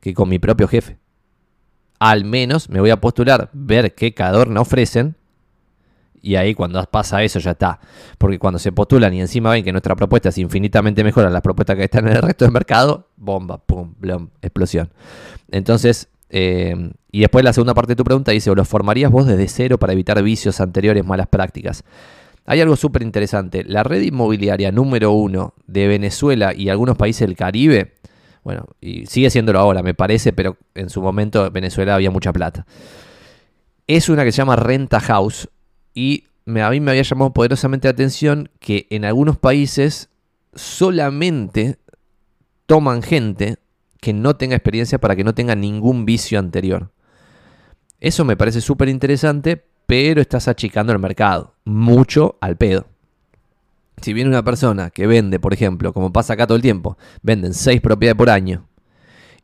que con mi propio jefe. Al menos me voy a postular, ver qué cadorna ofrecen. Y ahí cuando pasa eso ya está. Porque cuando se postulan y encima ven que nuestra propuesta es infinitamente mejor a las propuestas que están en el resto del mercado, bomba, pum, blom, explosión. Entonces, eh, y después la segunda parte de tu pregunta dice, ¿los formarías vos desde cero para evitar vicios anteriores, malas prácticas? Hay algo súper interesante. La red inmobiliaria número uno de Venezuela y algunos países del Caribe, bueno, y sigue siéndolo ahora, me parece, pero en su momento en Venezuela había mucha plata. Es una que se llama Renta House. Y me, a mí me había llamado poderosamente la atención que en algunos países solamente toman gente que no tenga experiencia para que no tenga ningún vicio anterior. Eso me parece súper interesante, pero estás achicando el mercado. Mucho al pedo. Si viene una persona que vende, por ejemplo, como pasa acá todo el tiempo, venden seis propiedades por año.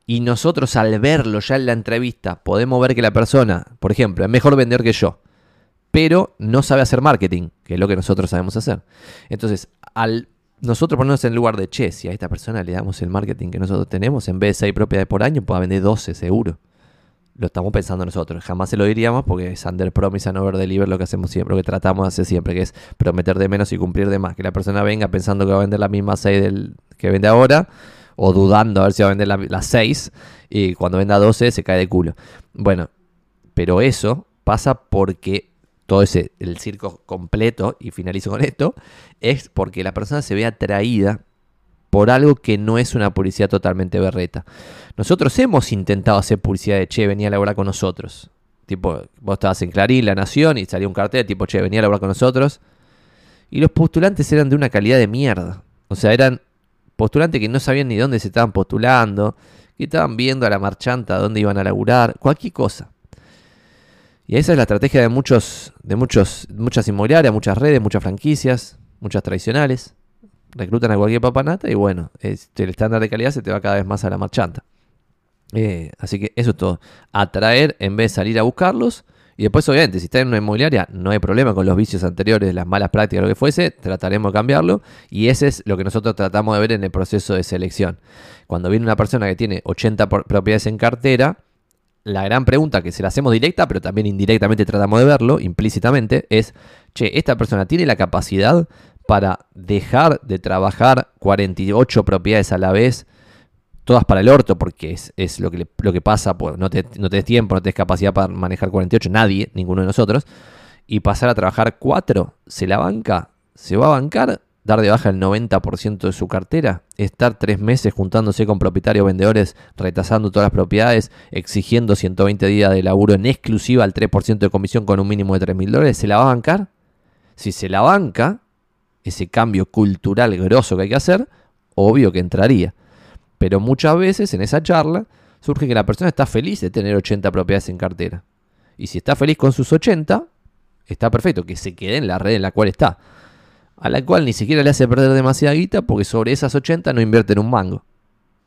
Y nosotros al verlo ya en la entrevista podemos ver que la persona, por ejemplo, es mejor vendedor que yo, pero no sabe hacer marketing, que es lo que nosotros sabemos hacer. Entonces, al nosotros ponernos en el lugar de, che, si a esta persona le damos el marketing que nosotros tenemos, en vez de seis propiedades por año, pueda vender doce seguro. Lo estamos pensando nosotros. Jamás se lo diríamos porque es under promise and over deliver lo que hacemos siempre, lo que tratamos de hacer siempre, que es prometer de menos y cumplir de más. Que la persona venga pensando que va a vender la misma seis del que vende ahora, o dudando a ver si va a vender las seis, y cuando venda doce se cae de culo. Bueno, pero eso pasa porque... todo ese, el circo completo, y finalizo con esto, es porque la persona se ve atraída por algo que no es una publicidad totalmente berreta. Nosotros hemos intentado hacer publicidad de, che, venía a laburar con nosotros. Tipo, vos estabas en Clarín, La Nación, y salía un cartel tipo, che, venía a laburar con nosotros. Y los postulantes eran de una calidad de mierda. O sea, eran postulantes que no sabían ni dónde se estaban postulando, que estaban viendo a la marchanta dónde iban a laburar, cualquier cosa. Y esa es la estrategia de muchos, de muchos, muchas inmobiliarias, muchas redes, muchas franquicias, muchas tradicionales. Reclutan a cualquier papanata y bueno, este, el estándar de calidad se te va cada vez más a la marchanta. Eh, así que eso es todo. Atraer en vez de salir a buscarlos. Y después, obviamente, si estás en una inmobiliaria, no hay problema con los vicios anteriores, las malas prácticas, lo que fuese. Trataremos de cambiarlo. Y ese es lo que nosotros tratamos de ver en el proceso de selección. Cuando viene una persona que tiene ochenta propiedades en cartera, la gran pregunta que se la hacemos directa, pero también indirectamente tratamos de verlo, implícitamente, es, che, ¿esta persona tiene la capacidad para dejar de trabajar cuarenta y ocho propiedades a la vez, todas para el orto? Porque es, es lo, que le, lo que pasa, pues, no te no tenés tiempo, no tenés capacidad para manejar cuarenta y ocho, nadie, ninguno de nosotros, y pasar a trabajar cuatro, ¿se la banca? ¿Se va a bancar? Dar de baja el noventa por ciento de su cartera, estar tres meses juntándose con propietarios, vendedores, retasando todas las propiedades, exigiendo ciento veinte días de laburo en exclusiva al tres por ciento de comisión con un mínimo de tres mil dólares, ¿se la va a bancar? Si se la banca, ese cambio cultural grosso que hay que hacer, obvio que entraría. Pero muchas veces en esa charla surge que la persona está feliz de tener ochenta propiedades en cartera. Y si está feliz con sus ochenta, está perfecto, que se quede en la red en la cual está, a la cual ni siquiera le hace perder demasiada guita porque sobre esas ochenta no invierte en un mango.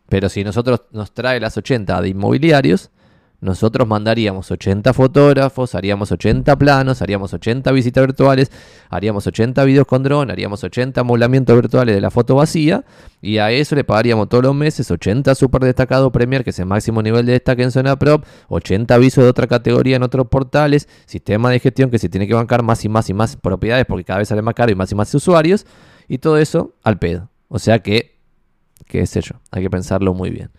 Pero si nosotros nos trae las ochenta de inmobiliarios, nosotros mandaríamos ochenta fotógrafos, haríamos ochenta planos, haríamos ochenta visitas virtuales, haríamos ochenta videos con dron, haríamos ochenta amoblamientos virtuales de la foto vacía y a eso le pagaríamos todos los meses ochenta super destacados Premier, que es el máximo nivel de destaque en Zona Prop, ochenta avisos de otra categoría en otros portales, sistema de gestión que se tiene que bancar más y más y más propiedades porque cada vez sale más caro y más y más usuarios y todo eso al pedo. O sea que, qué sé yo, hay que pensarlo muy bien.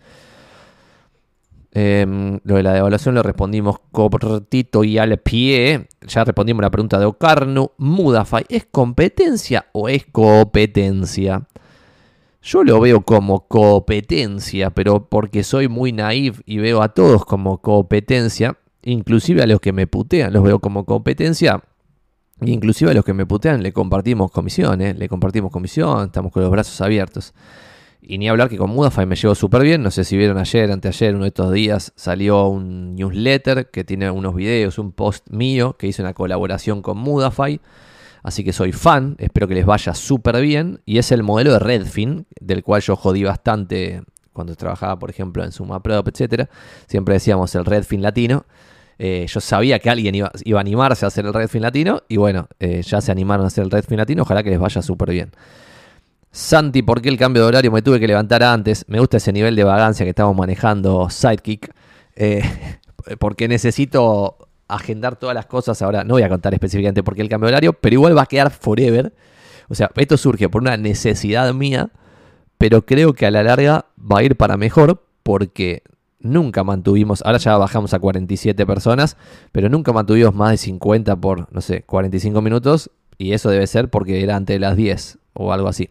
Eh, lo de la devaluación lo respondimos cortito y al pie. Ya respondimos la pregunta de Ocarnu. Mudafy, ¿es competencia o es competencia? Yo lo veo como competencia, pero porque soy muy naif y veo a todos como competencia. Inclusive a los que me putean, los veo como competencia. Inclusive a los que me putean le compartimos comisión, ¿eh? Le compartimos comisión, estamos con los brazos abiertos. Y ni hablar que con Mudafy me llevo súper bien. No sé si vieron ayer, anteayer, uno de estos días, salió un newsletter que tiene unos videos, un post mío que hice una colaboración con Mudafy. Así que soy fan, espero que les vaya súper bien. Y es el modelo de Redfin, del cual yo jodí bastante cuando trabajaba, por ejemplo, en Zona Prop, etcétera. Siempre decíamos el Redfin latino. Eh, yo sabía que alguien iba, iba a animarse a hacer el Redfin latino. Y bueno, eh, ya se animaron a hacer el Redfin latino. Ojalá que les vaya súper bien. Santi, ¿por qué el cambio de horario? Me tuve que levantar antes. Me gusta ese nivel de vagancia que estamos manejando, Sidekick. Eh, porque necesito agendar todas las cosas. Ahora no voy a contar específicamente por qué el cambio de horario, pero igual va a quedar forever. O sea, esto surge por una necesidad mía, pero creo que a la larga va a ir para mejor porque nunca mantuvimos, ahora ya bajamos a cuarenta y siete personas, pero nunca mantuvimos más de cincuenta por, no sé, cuarenta y cinco minutos, y eso debe ser porque era antes de las diez o algo así.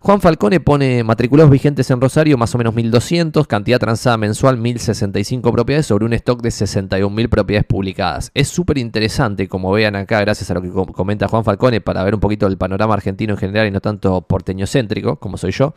Juan Falcone pone matriculados vigentes en Rosario, más o menos mil doscientos, cantidad transada mensual, mil sesenta y cinco propiedades sobre un stock de sesenta y un mil propiedades publicadas. Es súper interesante, como vean acá, gracias a lo que comenta Juan Falcone, para ver un poquito el panorama argentino en general y no tanto porteñocéntrico, como soy yo.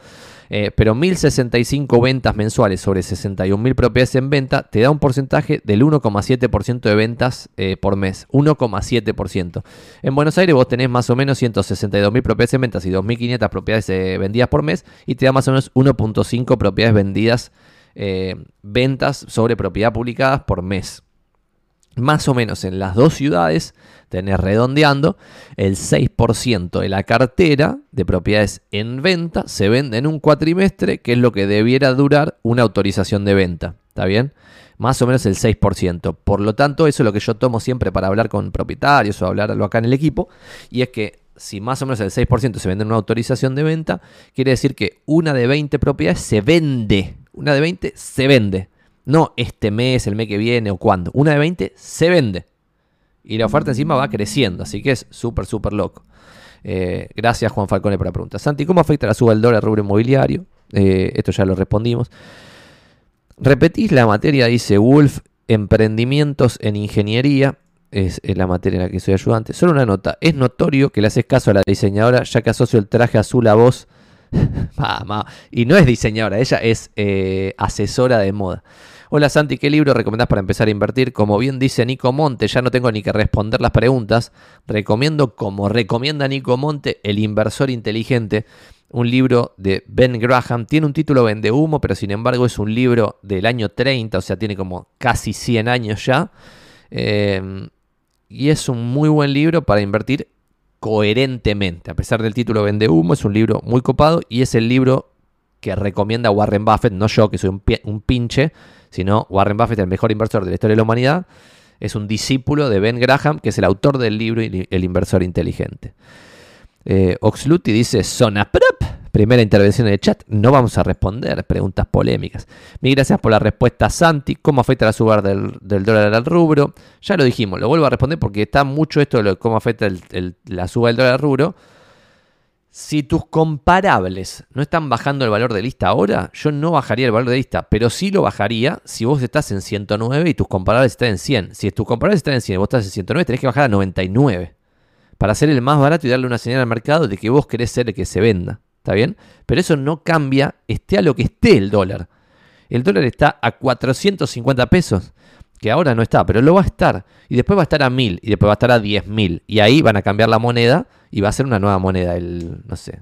Eh, pero mil sesenta y cinco ventas mensuales sobre sesenta y un mil propiedades en venta te da un porcentaje del uno coma siete por ciento de ventas eh, por mes, uno coma siete por ciento. En Buenos Aires vos tenés más o menos ciento sesenta y dos mil propiedades en ventas y dos mil quinientas propiedades eh, vendidas por mes, y te da más o menos uno punto cinco propiedades vendidas, eh, ventas sobre propiedad publicadas por mes. Más o menos en las dos ciudades tenés, redondeando, el seis por ciento de la cartera de propiedades en venta se vende en un cuatrimestre, que es lo que debiera durar una autorización de venta. ¿Está bien? Más o menos el seis por ciento. Por lo tanto, eso es lo que yo tomo siempre para hablar con propietarios o hablarlo acá en el equipo. Y es que si más o menos el seis por ciento se vende en una autorización de venta, quiere decir que una de veinte propiedades se vende. Una de veinte se vende. No este mes, el mes que viene o cuándo. Una de veinte se vende. Y la oferta encima va creciendo. Así que es súper, súper loco. Eh, gracias, Juan Falcone, por la pregunta. Santi, ¿cómo afecta la suba del dólar al rubro inmobiliario? Eh, esto ya lo respondimos. Repetís la materia, dice Wolf, emprendimientos en ingeniería. Es la materia en la que soy ayudante. Solo una nota. Es notorio que le haces caso a la diseñadora, ya que asocio el traje azul a vos. Mamá. Y no es diseñadora, ella es eh, asesora de moda. Hola Santi, ¿qué libro recomendás para empezar a invertir? Como bien dice Nico Monte, ya no tengo ni que responder las preguntas. Recomiendo, como recomienda Nico Monte, El Inversor Inteligente, un libro de Ben Graham. Tiene un título vende humo, pero sin embargo es un libro del año treinta, o sea, tiene como casi cien años ya. Eh, y es un muy buen libro para invertir coherentemente. A pesar del título vende humo, es un libro muy copado y es el libro que recomienda Warren Buffett, no yo, que soy un, un pinche, sino Warren Buffett, el mejor inversor de la historia de la humanidad. Es un discípulo de Ben Graham, que es el autor del libro El Inversor Inteligente. Eh, Oxluti dice, Zona Prop, primera intervención en el chat, no vamos a responder preguntas polémicas. Mil gracias por la respuesta, Santi. ¿Cómo afecta la suba del, del dólar al rubro? Ya lo dijimos, lo vuelvo a responder porque está mucho esto de lo, cómo afecta el, el, la suba del dólar al rubro. Si tus comparables no están bajando el valor de lista ahora, yo no bajaría el valor de lista, pero sí lo bajaría si vos estás en ciento nueve y tus comparables están en cien. Si tus comparables están en cien y vos estás en ciento nueve, tenés que bajar a noventa y nueve para ser el más barato y darle una señal al mercado de que vos querés ser el que se venda. ¿Está bien? Pero eso no cambia, esté a lo que esté el dólar. El dólar está a cuatrocientos cincuenta pesos, que ahora no está, pero lo va a estar. Y después va a estar a mil, y después va a estar a diez mil. Y ahí van a cambiar la moneda y va a ser una nueva moneda, el, no sé,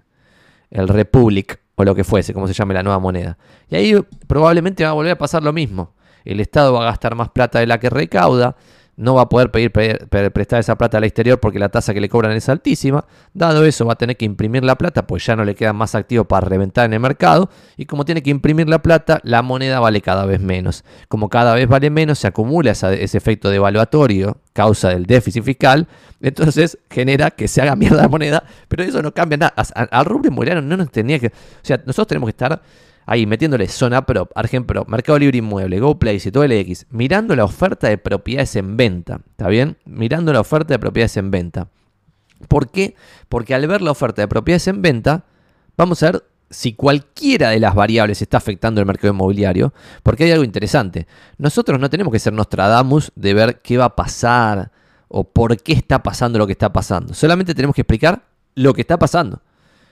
el Republic o lo que fuese, como se llame la nueva moneda. Y ahí probablemente va a volver a pasar lo mismo. El Estado va a gastar más plata de la que recauda, no va a poder pedir pre pre prestar esa plata al exterior porque la tasa que le cobran es altísima. Dado eso, va a tener que imprimir la plata, pues ya no le quedan más activos para reventar en el mercado. Y como tiene que imprimir la plata, la moneda vale cada vez menos. Como cada vez vale menos, se acumula esa, ese efecto devaluatorio, causa del déficit fiscal. Entonces genera que se haga mierda la moneda, pero eso no cambia nada. Al rubro inmobiliario no nos tenía que... O sea, nosotros tenemos que estar ahí metiéndole Zona Prop, Argenprop, Mercado Libre Inmueble, GoPlace y todo el X, mirando la oferta de propiedades en venta, ¿está bien? Mirando la oferta de propiedades en venta. ¿Por qué? Porque al ver la oferta de propiedades en venta, vamos a ver si cualquiera de las variables está afectando el mercado inmobiliario, porque hay algo interesante. Nosotros no tenemos que ser Nostradamus de ver qué va a pasar o por qué está pasando lo que está pasando. Solamente tenemos que explicar lo que está pasando.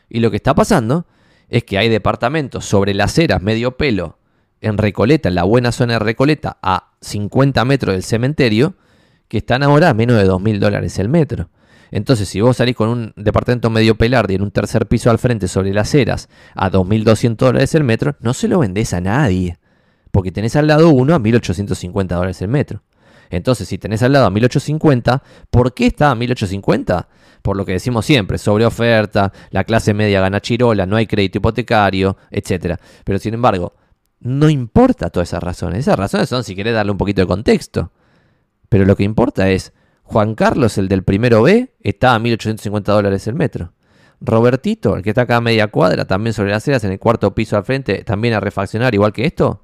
Y lo que está pasando es que hay departamentos sobre las Heras, medio pelo, en Recoleta, en la buena zona de Recoleta, a cincuenta metros del cementerio, que están ahora a menos de dos mil dólares el metro. Entonces, si vos salís con un departamento medio pelardi en un tercer piso al frente sobre las Heras a dos mil doscientos dólares el metro, no se lo vendés a nadie, porque tenés al lado uno a mil ochocientos cincuenta dólares el metro. Entonces, si tenés al lado a mil ochocientos cincuenta, ¿por qué está a mil ochocientos cincuenta? Por lo que decimos siempre, sobre oferta, la clase media gana chirola, no hay crédito hipotecario, etcétera. Pero, sin embargo, no importa todas esas razones. Esas razones son si querés darle un poquito de contexto. Pero lo que importa es, Juan Carlos, el del primero B, está a mil ochocientos cincuenta dólares el metro. Robertito, el que está acá a media cuadra, también sobre las Heras, en el cuarto piso al frente, también a refaccionar, igual que esto,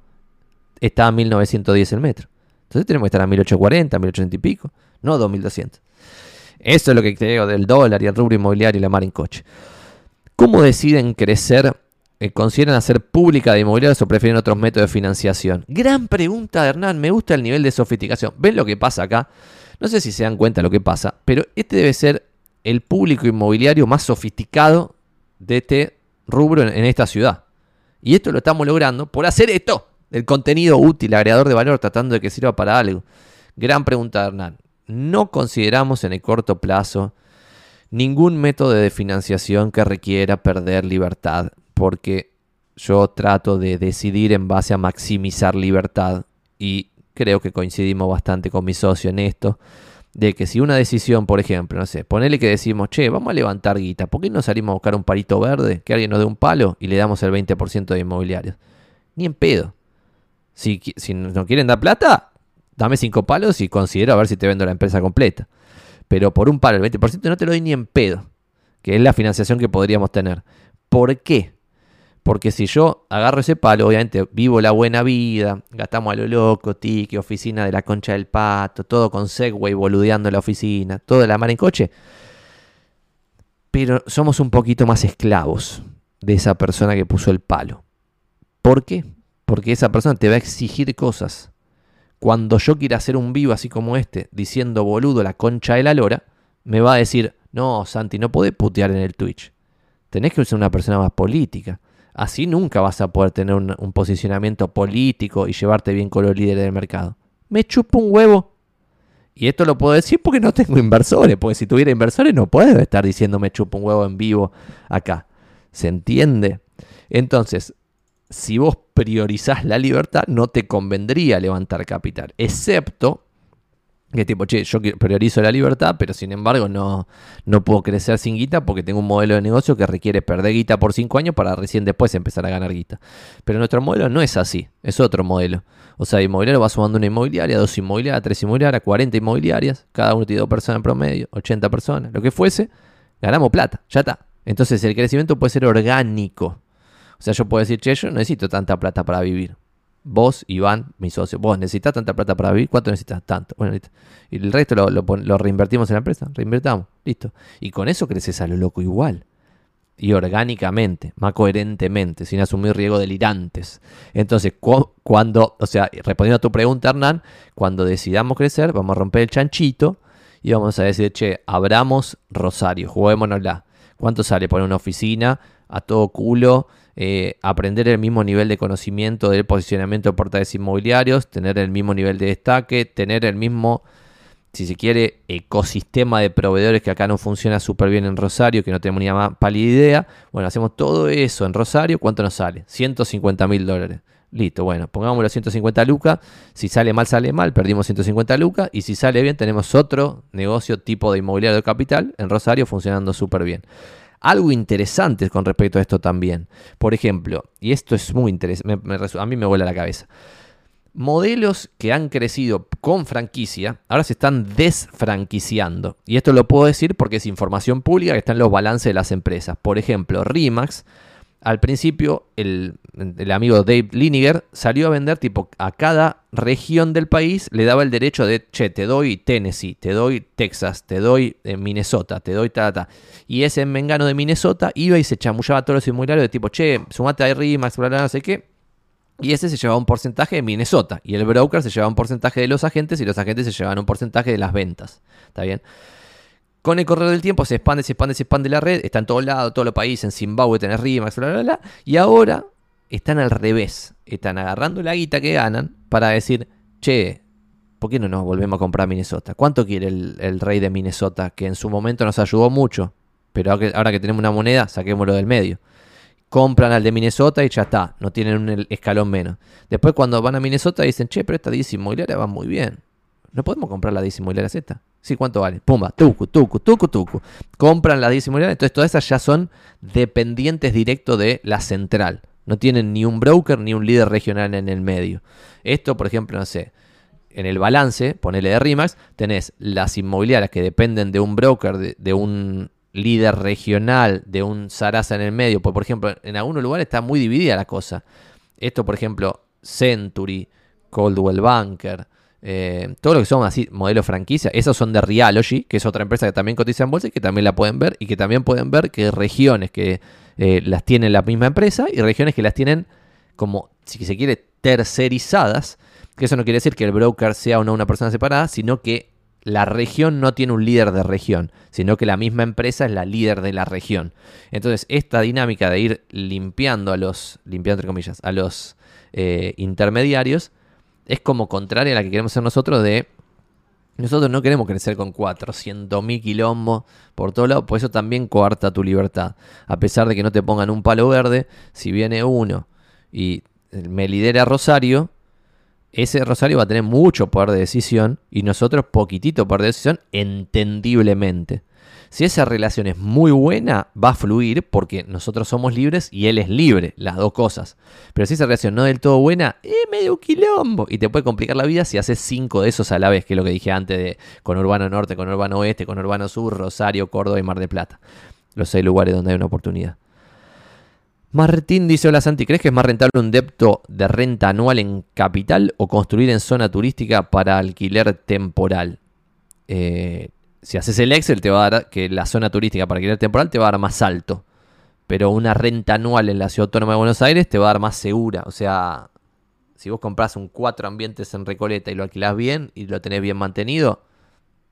está a mil novecientos diez el metro. Entonces tenemos que estar a mil ochocientos cuarenta, mil ochocientos y pico, no dos mil doscientos. Eso es lo que te digo del dólar y el rubro inmobiliario y la mar en coche. ¿Cómo deciden crecer? Eh, ¿Consideran hacer pública de inmobiliarios o prefieren otros métodos de financiación? Gran pregunta, Hernán. Me gusta el nivel de sofisticación. ¿Ven lo que pasa acá? No sé si se dan cuenta lo que pasa, pero este debe ser el público inmobiliario más sofisticado de este rubro en, en esta ciudad. Y esto lo estamos logrando por hacer esto. El contenido útil, agregador de valor, tratando de que sirva para algo. Gran pregunta, Hernán. No consideramos en el corto plazo ningún método de financiación que requiera perder libertad, porque yo trato de decidir en base a maximizar libertad y creo que coincidimos bastante con mi socio en esto, de que si una decisión, por ejemplo, no sé, ponele que decimos, che, vamos a levantar guita, ¿por qué no salimos a buscar un palito verde, que alguien nos dé un palo y le damos el veinte por ciento de inmobiliarios? Ni en pedo. Si, si no quieren dar plata, dame cinco palos y considero a ver si te vendo la empresa completa. Pero por un palo, el veinte por ciento no te lo doy ni en pedo, que es la financiación que podríamos tener. ¿Por qué? Porque si yo agarro ese palo, obviamente vivo la buena vida, gastamos a lo loco, tique, oficina de la Concha del Pato, todo con Segway boludeando la oficina, toda la mar en coche. Pero somos un poquito más esclavos de esa persona que puso el palo. ¿Por qué? Porque esa persona te va a exigir cosas. Cuando yo quiera hacer un vivo así como este, diciendo boludo la concha de la lora, me va a decir, no, Santi, no podés putear en el Twitch. Tenés que ser una persona más política. Así nunca vas a poder tener un, un posicionamiento político y llevarte bien con los líderes del mercado. Me chupo un huevo. Y esto lo puedo decir porque no tengo inversores. Porque si tuviera inversores no puedo estar diciendo me chupo un huevo en vivo acá. ¿Se entiende? Entonces, si vos priorizás la libertad, no te convendría levantar capital. Excepto que tipo, che, yo priorizo la libertad, pero sin embargo no, no puedo crecer sin guita porque tengo un modelo de negocio que requiere perder guita por cinco años para recién después empezar a ganar guita. Pero nuestro modelo no es así, es otro modelo. O sea, inmobiliario va sumando una inmobiliaria, dos inmobiliarias, tres inmobiliarias, cuarenta inmobiliarias, cada uno tiene dos personas en promedio, ochenta personas, lo que fuese, ganamos plata, ya está. Entonces el crecimiento puede ser orgánico. O sea, yo puedo decir, che, yo no necesito tanta plata para vivir. Vos, Iván, mi socio, vos necesitas tanta plata para vivir, ¿cuánto necesitas? Tanto. Bueno, listo. Y el resto lo, lo, lo reinvertimos en la empresa, reinvertamos, listo. Y con eso creces a lo loco igual. Y orgánicamente, más coherentemente, sin asumir riesgo delirantes. Entonces, cu cuando, o sea, respondiendo a tu pregunta, Hernán, cuando decidamos crecer, vamos a romper el chanchito y vamos a decir, che, abramos Rosario, juguémonosla. ¿Cuánto sale poner una oficina a todo culo? Eh, aprender el mismo nivel de conocimiento del posicionamiento de portales inmobiliarios, tener el mismo nivel de destaque, tener el mismo, si se quiere, ecosistema de proveedores que acá no funciona súper bien en Rosario, que no tenemos ni más pálida idea. Bueno, hacemos todo eso en Rosario. ¿Cuánto nos sale? ciento cincuenta mil dólares. Listo, bueno, pongámoslo a ciento cincuenta lucas. Si sale mal, sale mal, perdimos ciento cincuenta lucas. Y si sale bien, tenemos otro negocio tipo de inmobiliario de capital en Rosario funcionando súper bien. Algo interesante con respecto a esto también. Por ejemplo, y esto es muy interesante, me, me, a mí me vuela la cabeza. Modelos que han crecido con franquicia, ahora se están desfranquiciando. Y esto lo puedo decir porque es información pública que está en los balances de las empresas. Por ejemplo, Remax Al principio, el, el amigo Dave Liniger salió a vender tipo a cada región del país, le daba el derecho de, che, te doy Tennessee, te doy Texas, te doy eh, Minnesota, te doy ta, ta. Y ese mengano de Minnesota iba y se chamullaba a todos los inmobiliarios de tipo, che, sumate a Remax, bla, bla, no sé qué. Y ese se llevaba un porcentaje de Minnesota. Y el broker se llevaba un porcentaje de los agentes y los agentes se llevaban un porcentaje de las ventas. ¿Está bien? Con el correr del tiempo se expande, se expande, se expande la red. Está en todos lados, todos los países. En Zimbabue tenés Remax, bla, bla, bla. Y ahora están al revés. Están agarrando la guita que ganan para decir, che, ¿por qué no nos volvemos a comprar Minnesota? ¿Cuánto quiere el, el rey de Minnesota? Que en su momento nos ayudó mucho. Pero ahora que tenemos una moneda, saquémoslo del medio. Compran al de Minnesota y ya está, no tienen un escalón menos. Después cuando van a Minnesota dicen, che, pero esta D I S inmobiliaria va muy bien. ¿No podemos comprar la D I S inmobiliaria Z? Sí, ¿cuánto vale? Pumba, tucu, tucu, tucu, tucu. Compran la D I S inmobiliaria, entonces todas esas ya son dependientes directos de la central. No tienen ni un broker ni un líder regional en el medio. Esto, por ejemplo, no sé, en el balance, ponele de Remax, tenés las inmobiliarias que dependen de un broker, de, de un líder regional, de un Sarasa en el medio, por ejemplo, en algunos lugares está muy dividida la cosa. Esto, por ejemplo, Century, Coldwell Banker, eh, todo lo que son así, modelos franquicia, esos son de Realogy, que es otra empresa que también cotiza en bolsa y que también la pueden ver, y que también pueden ver que regiones que eh, las tiene la misma empresa y regiones que las tienen como, si se quiere, tercerizadas, que eso no quiere decir que el broker sea o no una persona separada, sino que la región no tiene un líder de región, sino que la misma empresa es la líder de la región. Entonces, esta dinámica de ir limpiando a los, limpiando entre comillas, a los eh, intermediarios, es como contraria a la que queremos hacer nosotros de, nosotros no queremos crecer con cuatrocientos mil quilombos por todos lados, por eso también coarta tu libertad. A pesar de que no te pongan un palo verde, si viene uno y me lidera Rosario, ese Rosario va a tener mucho poder de decisión y nosotros poquitito poder de decisión, entendiblemente. Si esa relación es muy buena, va a fluir porque nosotros somos libres y él es libre, las dos cosas. Pero si esa relación no es del todo buena, es eh, medio quilombo. Y te puede complicar la vida si haces cinco de esos a la vez, que es lo que dije antes de conurbano norte, conurbano oeste, conurbano sur, Rosario, Córdoba y Mar del Plata. Los seis lugares donde hay una oportunidad. Martín dice, hola Santi, ¿crees que es más rentable un depto de renta anual en capital o construir en zona turística para alquiler temporal? Eh, si haces el Excel te va a dar que la zona turística para alquiler temporal te va a dar más alto, pero una renta anual en la Ciudad Autónoma de Buenos Aires te va a dar más segura. O sea, si vos comprás un cuatro ambientes en Recoleta y lo alquilás bien y lo tenés bien mantenido,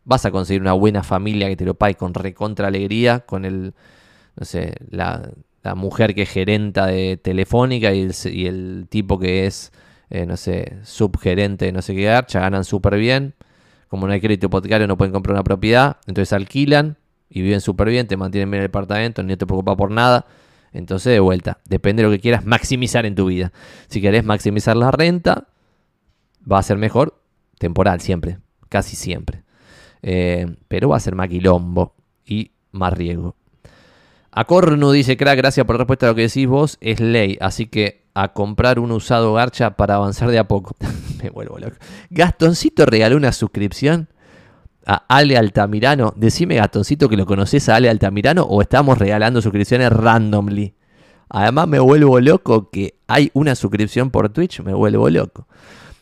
vas a conseguir una buena familia que te lo pague con recontra alegría, con el, no sé, la... la mujer que es gerenta de Telefónica y el, y el tipo que es, eh, no sé, subgerente de no sé qué garcha, ganan súper bien. Como no hay crédito hipotecario no pueden comprar una propiedad, entonces alquilan y viven súper bien, te mantienen bien el departamento, no te preocupas por nada. Entonces, de vuelta, depende de lo que quieras maximizar en tu vida. Si querés maximizar la renta, va a ser mejor temporal siempre, casi siempre. Eh, pero va a ser más quilombo y más riesgo. Acornu dice, crack, gracias por la respuesta a lo que decís vos, es ley, así que a comprar un usado garcha para avanzar de a poco. Me vuelvo loco. Gastoncito regaló una suscripción a Ale Altamirano. Decime, Gastoncito, que lo conoces a Ale Altamirano o estamos regalando suscripciones randomly. Además me vuelvo loco que hay una suscripción por Twitch, me vuelvo loco.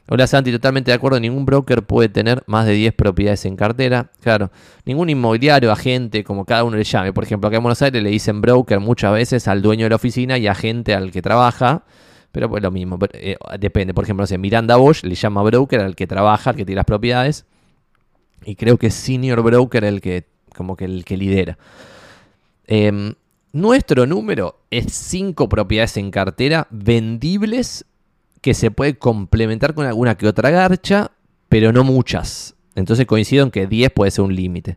Hola Santi, totalmente de acuerdo, ningún broker puede tener más de diez propiedades en cartera, claro, ningún inmobiliario, agente, como cada uno le llame. Por ejemplo, acá en Buenos Aires le dicen broker muchas veces al dueño de la oficina y agente al que trabaja, pero pues lo mismo, eh, depende. Por ejemplo, no sé, Miranda Bosch le llama broker al que trabaja, al que tiene las propiedades, y creo que es senior broker el que, como que el que lidera. Eh, nuestro número es cinco propiedades en cartera vendibles, que se puede complementar con alguna que otra garcha, pero no muchas. Entonces coincido en que diez puede ser un límite.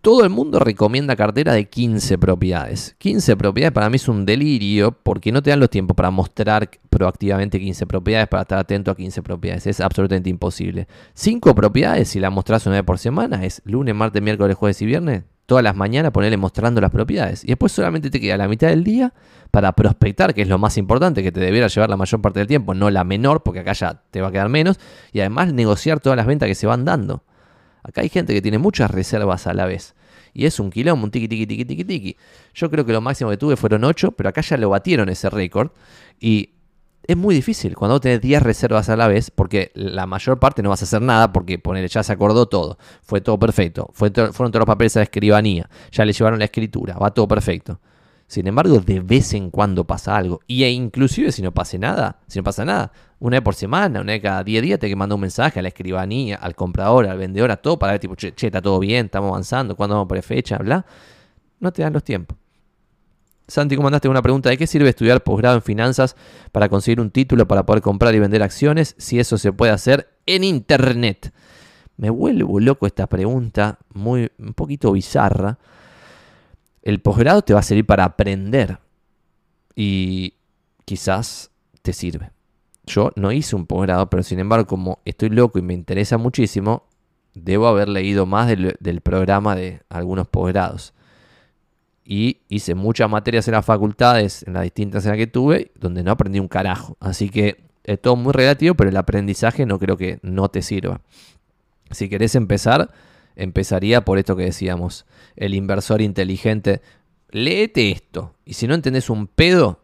Todo el mundo recomienda cartera de quince propiedades. quince propiedades para mí es un delirio, porque no te dan los tiempos para mostrar proactivamente quince propiedades, para estar atento a quince propiedades. Es absolutamente imposible. cinco propiedades, si las mostrás una vez por semana, es lunes, martes, miércoles, jueves y viernes, todas las mañanas ponerle mostrando las propiedades. Y después solamente te queda la mitad del día para prospectar, que es lo más importante, que te debiera llevar la mayor parte del tiempo, no la menor, porque acá ya te va a quedar menos. Y además negociar todas las ventas que se van dando. Acá hay gente que tiene muchas reservas a la vez. y es un quilombo, un tiqui, tiqui, tiqui, tiqui, tiqui. Yo creo que lo máximo que tuve fueron ocho, pero acá ya lo batieron ese récord y es muy difícil cuando tenés diez reservas a la vez, porque la mayor parte no vas a hacer nada, porque ponele, ya se acordó todo, fue todo perfecto, fue to fueron todos los papeles a la escribanía, ya le llevaron la escritura, va todo perfecto. Sin embargo, de vez en cuando pasa algo. Y inclusive si no pase nada, si no pasa nada, una vez por semana, una vez cada diez días, te hay que mandar un mensaje a la escribanía, al comprador, al vendedor, a todo, para ver, tipo, che, che, está todo bien, estamos avanzando, cuándo vamos por fecha, bla. No te dan los tiempos. Santi, ¿cómo andaste? Una pregunta, ¿de qué sirve estudiar posgrado en finanzas para conseguir un título para poder comprar y vender acciones, si eso se puede hacer en internet? Me vuelvo loco esta pregunta, muy, un poquito bizarra. El posgrado te va a servir para aprender y quizás te sirve. Yo no hice un posgrado, pero sin embargo, como estoy loco y me interesa muchísimo, debo haber leído más del, del programa de algunos posgrados. Y hice muchas materias en las facultades, en las distintas en las que tuve, donde no aprendí un carajo. Así que es todo muy relativo, pero el aprendizaje no creo que no te sirva. Si querés empezar... Empezaría por esto que decíamos, el inversor inteligente. Léete esto. Y si no entendés un pedo,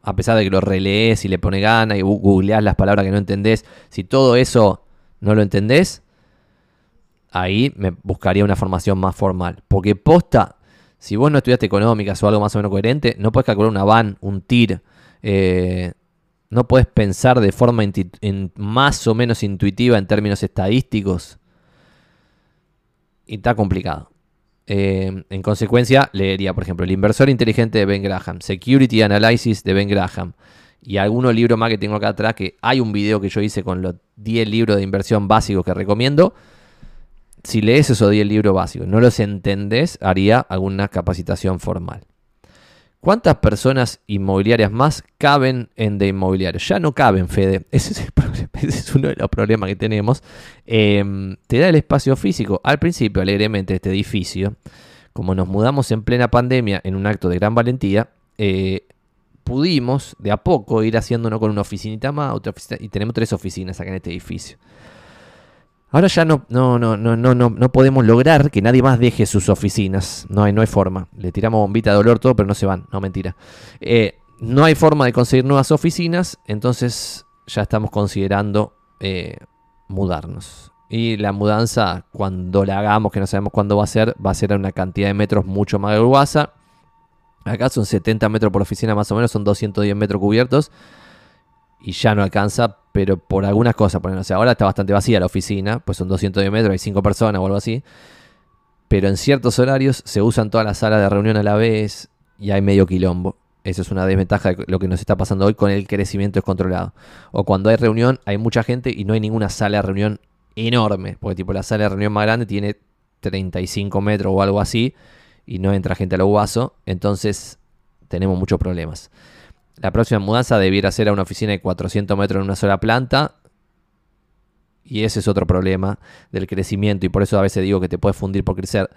a pesar de que lo relees y le pones ganas y googleás las palabras que no entendés, si todo eso no lo entendés, ahí me buscaría una formación más formal. Porque posta, si vos no estudiaste económicas o algo más o menos coherente, no podés calcular una van, un T I R, eh, no podés pensar de forma en más o menos intuitiva en términos estadísticos. Y está complicado. Eh, en consecuencia, leería, por ejemplo, El inversor inteligente de Ben Graham, Security Analysis de Ben Graham, y algunos libros más que tengo acá atrás, que hay un video que yo hice con los diez libros de inversión básicos que recomiendo. Si lees esos diez libros básicos, no los entendés, haría alguna capacitación formal. ¿Cuántas personas inmobiliarias más caben en de inmobiliarios? Ya no caben, Fede. Ese es, el problema, ese es uno de los problemas que tenemos. Eh, te da el espacio físico. Al principio, alegremente, este edificio, como nos mudamos en plena pandemia en un acto de gran valentía, eh, pudimos de a poco ir haciéndonos con una oficinita más, otra oficina, y tenemos tres oficinas acá en este edificio. Ahora ya no, no, no, no, no, no podemos lograr que nadie más deje sus oficinas. No hay, no hay forma. Le tiramos bombita de olor todo, pero no se van. No, mentira. Eh, no hay forma de conseguir nuevas oficinas, entonces ya estamos considerando eh, mudarnos. Y la mudanza, cuando la hagamos, que no sabemos cuándo va a ser, va a ser en una cantidad de metros mucho más gruesa. Acá son setenta metros por oficina más o menos, son doscientos diez metros cubiertos. Y ya no alcanza, pero por algunas cosas. Por ejemplo, o sea, ahora está bastante vacía la oficina, pues son doscientos diez metros, hay cinco personas o algo así. Pero en ciertos horarios se usan todas las salas de reunión a la vez y hay medio quilombo. Eso es una desventaja de lo que nos está pasando hoy con el crecimiento descontrolado. O cuando hay reunión, hay mucha gente y no hay ninguna sala de reunión enorme. Porque tipo la sala de reunión más grande tiene treinta y cinco metros o algo así y no entra gente a lo guaso. Entonces tenemos muchos problemas. La próxima mudanza debiera ser a una oficina de cuatrocientos metros en una sola planta. Y ese es otro problema del crecimiento. Y por eso a veces digo que te puedes fundir por crecer.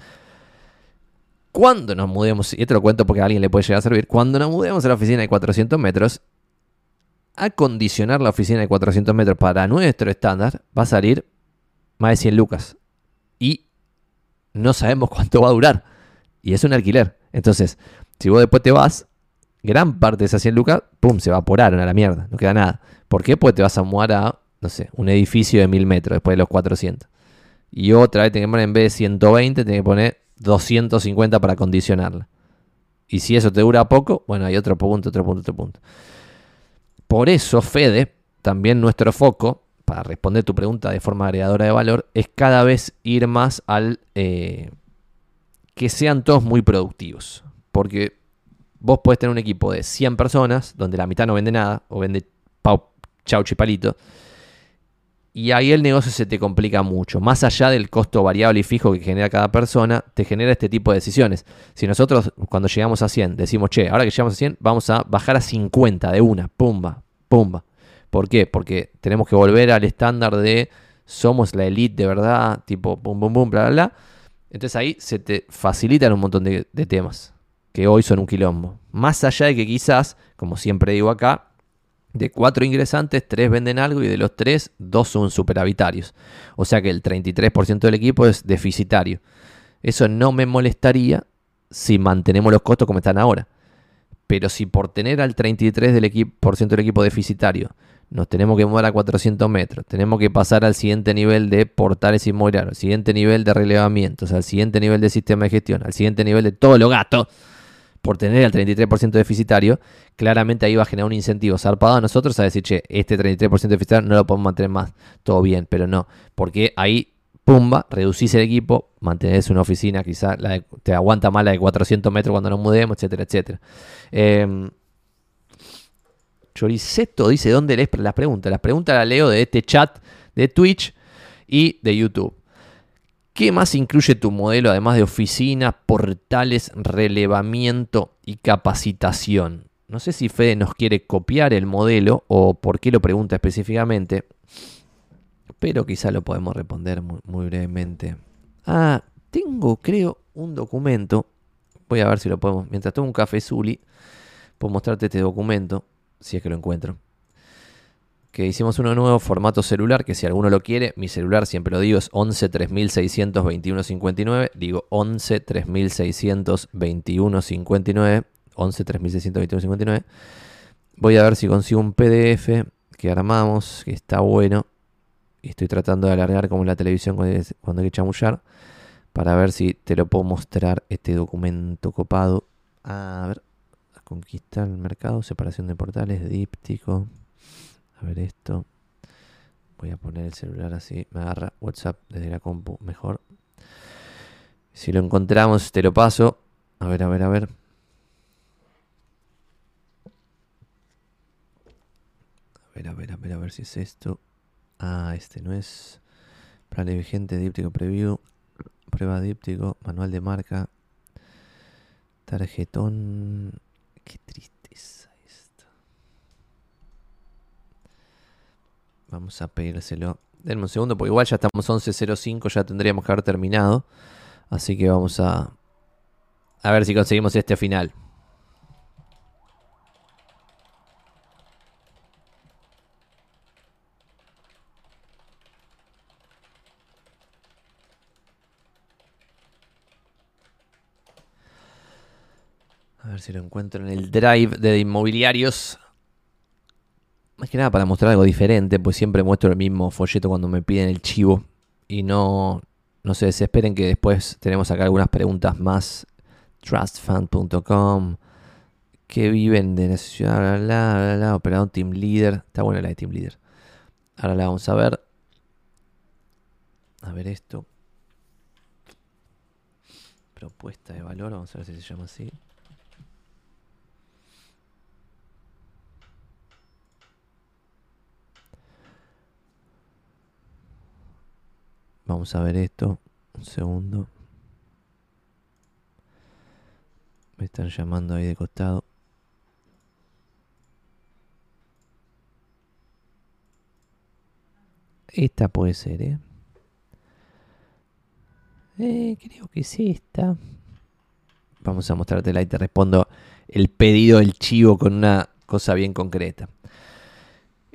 Cuando nos mudemos, y esto lo cuento porque a alguien le puede llegar a servir. Cuando nos mudemos a la oficina de cuatrocientos metros, acondicionar la oficina de cuatrocientos metros para nuestro estándar va a salir más de cien lucas. Y no sabemos cuánto va a durar. Y es un alquiler. Entonces, si vos después te vas... Gran parte de esas cien lucas, pum, se evaporaron a la mierda, no queda nada. ¿Por qué? Porque te vas a mudar a, no sé, un edificio de mil metros después de los cuatrocientos. Y otra vez tenés que poner, en vez de ciento veinte, tenés que poner doscientos cincuenta para acondicionarla. Y si eso te dura poco, bueno, hay otro punto, otro punto, otro punto. Por eso, Fede, también nuestro foco, para responder tu pregunta de forma agregadora de valor, es cada vez ir más al eh, que sean todos muy productivos. Porque... Vos podés tener un equipo de cien personas donde la mitad no vende nada o vende pau, chau chipalito. Y ahí el negocio se te complica mucho. Más allá del costo variable y fijo que genera cada persona, te genera este tipo de decisiones. Si nosotros cuando llegamos a cien decimos, che, ahora que llegamos a cien vamos a bajar a cincuenta de una. Pumba, pumba. ¿Por qué? Porque tenemos que volver al estándar de somos la elite de verdad, tipo pum, pum, pum, bla, bla, bla. Entonces ahí se te facilitan un montón de, de temas que hoy son un quilombo. Más allá de que quizás, como siempre digo acá, de cuatro ingresantes, tres venden algo y de los tres, dos son superavitarios. O sea que el treinta y tres por ciento del equipo es deficitario. Eso no me molestaría si mantenemos los costos como están ahora. Pero si por tener al treinta y tres por ciento del equipo, del equipo deficitario nos tenemos que mudar a cuatrocientos metros, tenemos que pasar al siguiente nivel de portales inmobiliarios, al siguiente nivel de relevamientos, al siguiente nivel de sistema de gestión, al siguiente nivel de todo lo gasto, por tener al treinta y tres por ciento deficitario, claramente ahí va a generar un incentivo zarpado a nosotros a decir, che, este treinta y tres por ciento deficitario no lo podemos mantener más, todo bien, pero no, porque ahí... Pumba, reducís el equipo, mantenés una oficina, quizás la de, te aguanta más la de cuatrocientos metros cuando nos mudemos, etcétera, etcétera. Eh, Choriceto dice, ¿dónde lees las preguntas? Las preguntas las leo de este chat, de Twitch y de YouTube. ¿Qué más incluye tu modelo, además de oficinas, portales, relevamiento y capacitación? No sé si Fede nos quiere copiar el modelo o por qué lo pregunta específicamente, pero quizá lo podemos responder muy, muy brevemente. Ah, tengo, creo, un documento. Voy a ver si lo podemos... Mientras tomo un café Zuli, puedo mostrarte este documento, si es que lo encuentro. Que hicimos uno nuevo, formato celular, que si alguno lo quiere, mi celular, siempre lo digo, es once treinta y seis veintiuno cincuenta y nueve. Digo once treinta y seis veintiuno cincuenta y nueve. once treinta y seis veintiuno cincuenta y nueve. Voy a ver si consigo un P D F que armamos, que está bueno. Estoy tratando de alargar como la televisión cuando hay que chamullar, para ver si te lo puedo mostrar este documento copado. A ver, a conquistar el mercado, separación de portales, díptico. A ver esto. Voy a poner el celular así, me agarra WhatsApp desde la compu, mejor. Si lo encontramos, te lo paso. A ver, a ver, a ver. A ver, a ver, a ver, a ver si es esto. Ah, este no es. Planes vigentes, díptico preview, prueba díptico, manual de marca, tarjetón. Qué tristeza esto. Vamos a pedírselo. Denme un segundo, porque igual ya estamos once cero cinco, ya tendríamos que haber terminado. Así que vamos a, a ver si conseguimos este final. A ver si lo encuentro en el drive de Inmobiliarios. Más que nada para mostrar algo diferente, pues siempre muestro el mismo folleto cuando me piden el chivo. Y no, no se desesperen que después tenemos acá algunas preguntas más. trust fund punto com. ¿Qué viven de la ciudad? Bla, bla, bla, bla. Operador Team Leader. Está buena la de Team Leader. Ahora la vamos a ver. A ver esto. Propuesta de valor. Vamos a ver si se llama así. Vamos a ver esto, un segundo. Me están llamando ahí de costado. Esta puede ser, ¿eh? Eh, creo que sí, esta. Vamos a mostrártela y te respondo el pedido del chivo con una cosa bien concreta.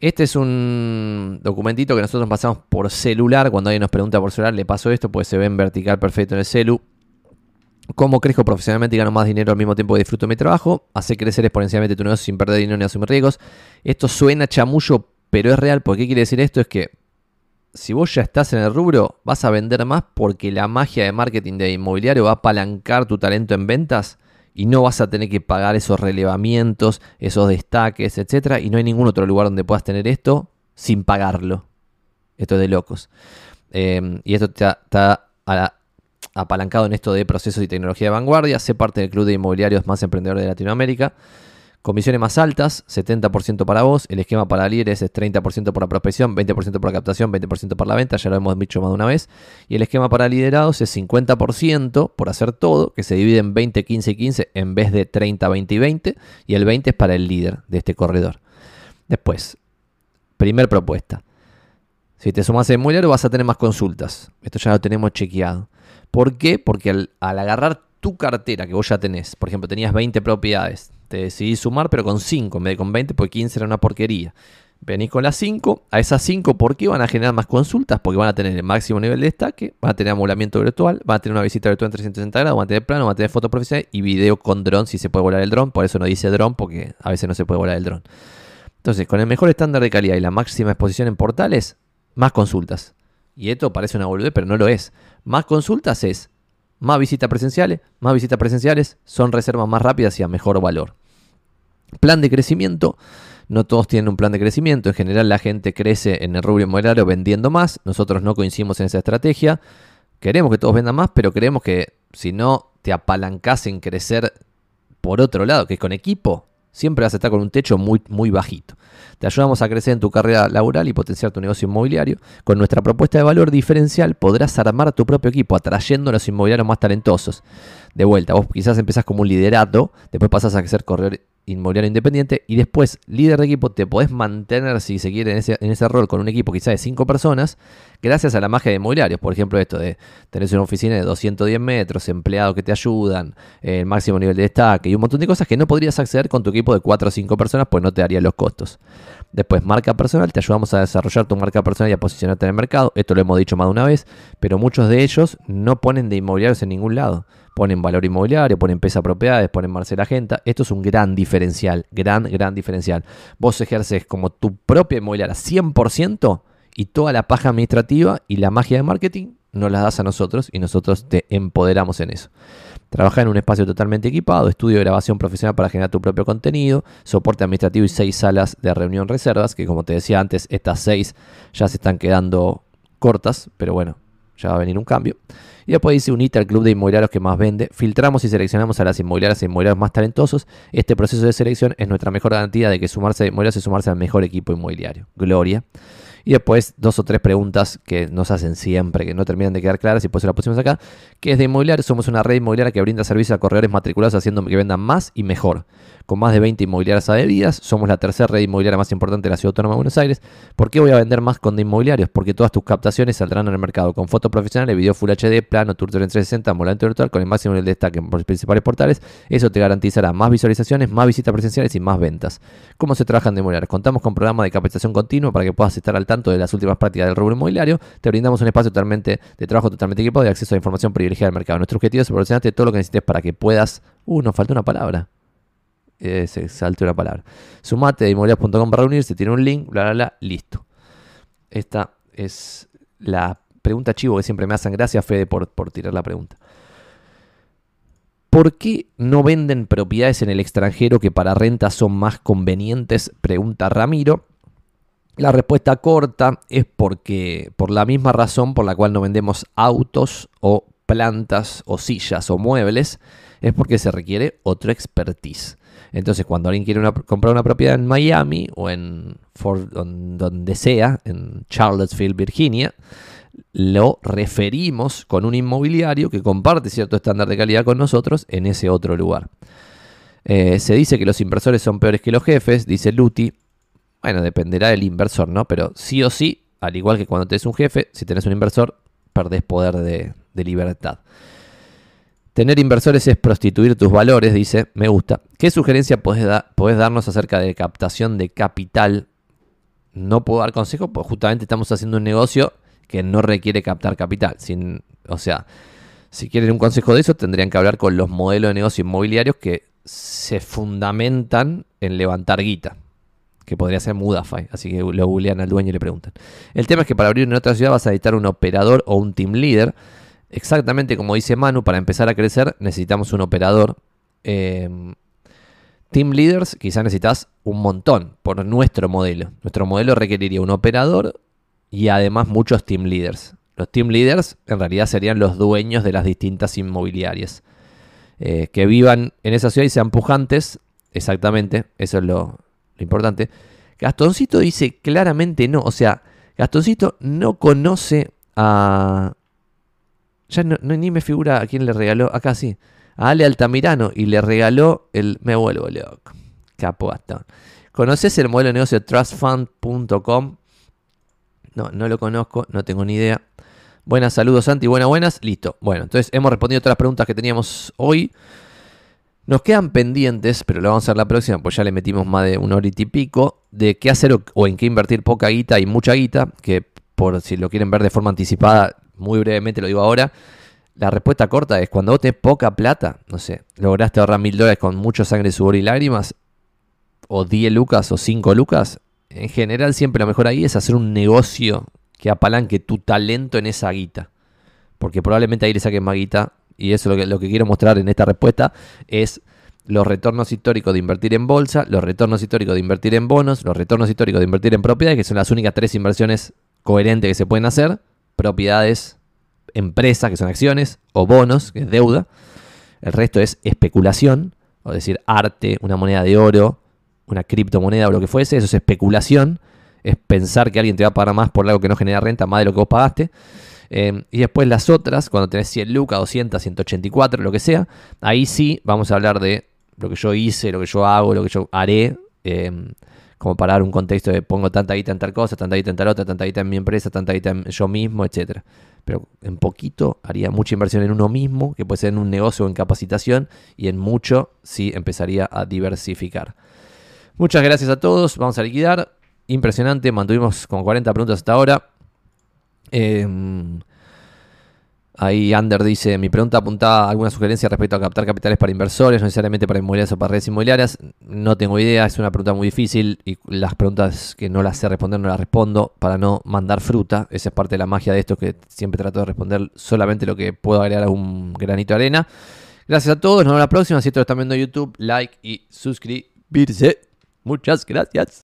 Este es un documentito que nosotros pasamos por celular. Cuando alguien nos pregunta por celular, le paso esto, pues se ve en vertical perfecto en el celu. ¿Cómo crezco profesionalmente y gano más dinero al mismo tiempo que disfruto de mi trabajo? Hacer crecer exponencialmente tu negocio sin perder dinero ni asumir riesgos. Esto suena chamullo, pero es real. ¿Por qué quiere decir esto? Es que si vos ya estás en el rubro, vas a vender más porque la magia de marketing de inmobiliario va a apalancar tu talento en ventas. Y no vas a tener que pagar esos relevamientos, esos destaques, etcétera. Y no hay ningún otro lugar donde puedas tener esto sin pagarlo. Esto es de locos. Eh, y esto está apalancado en esto de procesos y tecnología de vanguardia. Sé parte del club de inmobiliarios más emprendedores de Latinoamérica. Comisiones más altas, setenta por ciento para vos. El esquema para líderes es treinta por ciento por la prospección, veinte por ciento por la captación, veinte por ciento por la venta. Ya lo hemos dicho más de una vez. Y el esquema para liderados es cincuenta por ciento por hacer todo, que se divide en veinte, quince y quince en vez de treinta, veinte y veinte. Y el veinte es para el líder de este corredor. Después, primer propuesta. Si te sumas en Muller vas a tener más consultas. Esto ya lo tenemos chequeado. ¿Por qué? Porque al, al agarrar tu cartera que vos ya tenés, por ejemplo, tenías veinte propiedades, te decidí sumar, pero con cinco en vez de con veinte, porque quince era una porquería. venís con las cinco, a esas cinco, ¿por qué van a generar más consultas? Porque van a tener el máximo nivel de destaque, van a tener amolamiento virtual, van a tener una visita virtual en trescientos sesenta grados, van a tener plano, van a tener fotos profesionales y video con dron, si se puede volar el dron, por eso no dice dron, porque a veces no se puede volar el dron. Entonces, con el mejor estándar de calidad y la máxima exposición en portales, más consultas. Y esto parece una boludez, pero no lo es. Más consultas es más visitas presenciales, más visitas presenciales son reservas más rápidas y a mejor valor. Plan de crecimiento. No todos tienen un plan de crecimiento. En general la gente crece en el rubro inmobiliario vendiendo más. Nosotros no coincidimos en esa estrategia. Queremos que todos vendan más, pero creemos que si no te apalancas en crecer por otro lado, que es con equipo, siempre vas a estar con un techo muy, muy bajito. Te ayudamos a crecer en tu carrera laboral y potenciar tu negocio inmobiliario. Con nuestra propuesta de valor diferencial podrás armar tu propio equipo, atrayendo a los inmobiliarios más talentosos. De vuelta, vos quizás empezás como un liderato, después pasás a ser corredor inmobiliario independiente y después líder de equipo. Te podés mantener, si se quiere, en ese, en ese rol con un equipo quizás de cinco personas, gracias a la magia de inmobiliarios. Por ejemplo, esto de tener una oficina de doscientos diez metros, empleados que te ayudan, el máximo nivel de destaque y un montón de cosas que no podrías acceder con tu equipo de cuatro o cinco personas, pues no te darían los costos. Después, marca personal. Te ayudamos a desarrollar tu marca personal y a posicionarte en el mercado. Esto lo hemos dicho más de una vez, pero muchos de ellos no ponen de inmobiliarios en ningún lado. Ponen valor inmobiliario, ponen pesa propiedades, ponen Marcela Genta. Esto es un gran diferencial, gran, gran diferencial. Vos ejerces como tu propia inmobiliaria cien por ciento y toda la paja administrativa y la magia de marketing nos las das a nosotros y nosotros te empoderamos en eso. Trabaja en un espacio totalmente equipado, estudio de grabación profesional para generar tu propio contenido, soporte administrativo y seis salas de reunión reservas, que como te decía antes, estas seis ya se están quedando cortas, pero bueno, ya va a venir un cambio. Y después dice, unite al club de inmobiliarios que más vende. Filtramos y seleccionamos a las inmobiliarias e inmobiliarios más talentosos. Este proceso de selección es nuestra mejor garantía de que sumarse a inmobiliarios es sumarse al mejor equipo inmobiliario. Gloria. Y después dos o tres preguntas que nos hacen siempre, que no terminan de quedar claras y por eso las pusimos acá. ¿Qué es de inmobiliario? Somos una red inmobiliaria que brinda servicios a corredores matriculados haciendo que vendan más y mejor. Con más de veinte inmobiliarias adheridas, somos la tercera red inmobiliaria más importante de la Ciudad Autónoma de Buenos Aires. ¿Por qué voy a vender más con de inmobiliarios? Porque todas tus captaciones saldrán en el mercado con fotos profesionales, video Full H D, plano, tour trescientos sesenta, volante virtual con el máximo nivel de destaque en los principales portales. Eso te garantizará más visualizaciones, más visitas presenciales y más ventas. ¿Cómo se trabajan de inmobiliarios? Contamos con programas de capacitación continua para que puedas estar al tanto de las últimas prácticas del rubro inmobiliario. Te brindamos un espacio totalmente de trabajo totalmente equipado y acceso a información privilegiada del mercado. Nuestro objetivo es proporcionarte todo lo que necesites para que puedas... Uh, nos faltó una palabra. Eh, se saltó una palabra. Sumate a inmobiliarios punto com para reunirse. Tiene un link, bla, bla, bla. Listo. Esta es la pregunta chivo que siempre me hacen. Gracias, Fede, por, por tirar la pregunta. ¿Por qué no venden propiedades en el extranjero que para renta son más convenientes? Pregunta Ramiro. La respuesta corta es porque, por la misma razón por la cual no vendemos autos o plantas o sillas o muebles, es porque se requiere otro expertise. Entonces, cuando alguien quiere una, comprar una propiedad en Miami o en Fort, donde sea, en Charlottesville, Virginia, lo referimos con un inmobiliario que comparte cierto estándar de calidad con nosotros en ese otro lugar. Eh, se dice que los inversores son peores que los jefes, dice Luti. Bueno, dependerá del inversor, ¿no? Pero sí o sí, al igual que cuando tenés un jefe, si tenés un inversor, perdés poder de, de libertad. Tener inversores es prostituir tus valores, dice, me gusta. ¿Qué sugerencia podés, da, podés darnos acerca de captación de capital? No puedo dar consejo porque justamente estamos haciendo un negocio que no requiere captar capital. Sin, o sea, si quieren un consejo de eso, tendrían que hablar con los modelos de negocio inmobiliarios que se fundamentan en levantar guita, que podría ser Mudafy, así que lo googlean al dueño y le preguntan. El tema es que para abrir en otra ciudad vas a necesitar un operador o un team leader. Exactamente como dice Manu, para empezar a crecer necesitamos un operador. Eh, team leaders quizás necesitas un montón por nuestro modelo. Nuestro modelo requeriría un operador y además muchos team leaders. Los team leaders en realidad serían los dueños de las distintas inmobiliarias. Eh, que vivan en esa ciudad y sean pujantes, exactamente, eso es lo... lo importante. Gastoncito dice claramente no. O sea, Gastoncito no conoce a... Ya no, no, ni me figura a quién le regaló. Acá sí. A Ale Altamirano. Y le regaló el... Me vuelvo loco. Capo Gastón. ¿Conoces el modelo de negocio trust fund punto com? No, no lo conozco. No tengo ni idea. Buenas, saludos Santi. Buenas, buenas. Listo. Bueno, entonces hemos respondido todas las preguntas que teníamos hoy. Nos quedan pendientes, pero lo vamos a hacer la próxima, pues ya le metimos más de una hora y pico, de qué hacer o, o en qué invertir poca guita y mucha guita, que por si lo quieren ver de forma anticipada, muy brevemente lo digo ahora, la respuesta corta es cuando vos tenés poca plata, no sé, lograste ahorrar mil dólares con mucho sangre, sudor y lágrimas, o diez lucas o cinco lucas, en general siempre lo mejor ahí es hacer un negocio que apalanque tu talento en esa guita, porque probablemente ahí le saquen más guita. Y eso es lo que, lo que quiero mostrar en esta respuesta, es los retornos históricos de invertir en bolsa, los retornos históricos de invertir en bonos, los retornos históricos de invertir en propiedades, que son las únicas tres inversiones coherentes que se pueden hacer. Propiedades, empresas, que son acciones, o bonos, que es deuda. El resto es especulación, o decir, arte, una moneda de oro, una criptomoneda o lo que fuese. Eso es especulación, es pensar que alguien te va a pagar más por algo que no genera renta, más de lo que vos pagaste. Eh, y después las otras, cuando tenés cien lucas, doscientas, ciento ochenta y cuatro, lo que sea, ahí sí vamos a hablar de lo que yo hice, lo que yo hago, lo que yo haré, eh, como para dar un contexto de pongo tanta guita en tal cosa, tanta guita en tal otra, tanta guita en mi empresa, tanta guita en yo mismo, etcétera. Pero en poquito haría mucha inversión en uno mismo, que puede ser en un negocio o en capacitación, y en mucho sí empezaría a diversificar. Muchas gracias a todos, vamos a liquidar. Impresionante, mantuvimos con cuarenta preguntas hasta ahora. Eh, ahí Ander dice: mi pregunta apuntaba alguna sugerencia respecto a captar capitales para inversores, no necesariamente para inmobiliarias o para redes inmobiliarias. No tengo idea, es una pregunta muy difícil y las preguntas que no las sé responder no las respondo para no mandar fruta. Esa es parte de la magia de esto, que siempre trato de responder solamente lo que puedo agregar a un granito de arena. Gracias a todos, nos vemos la próxima. Si esto lo están viendo en YouTube, like y suscribirse. Muchas gracias.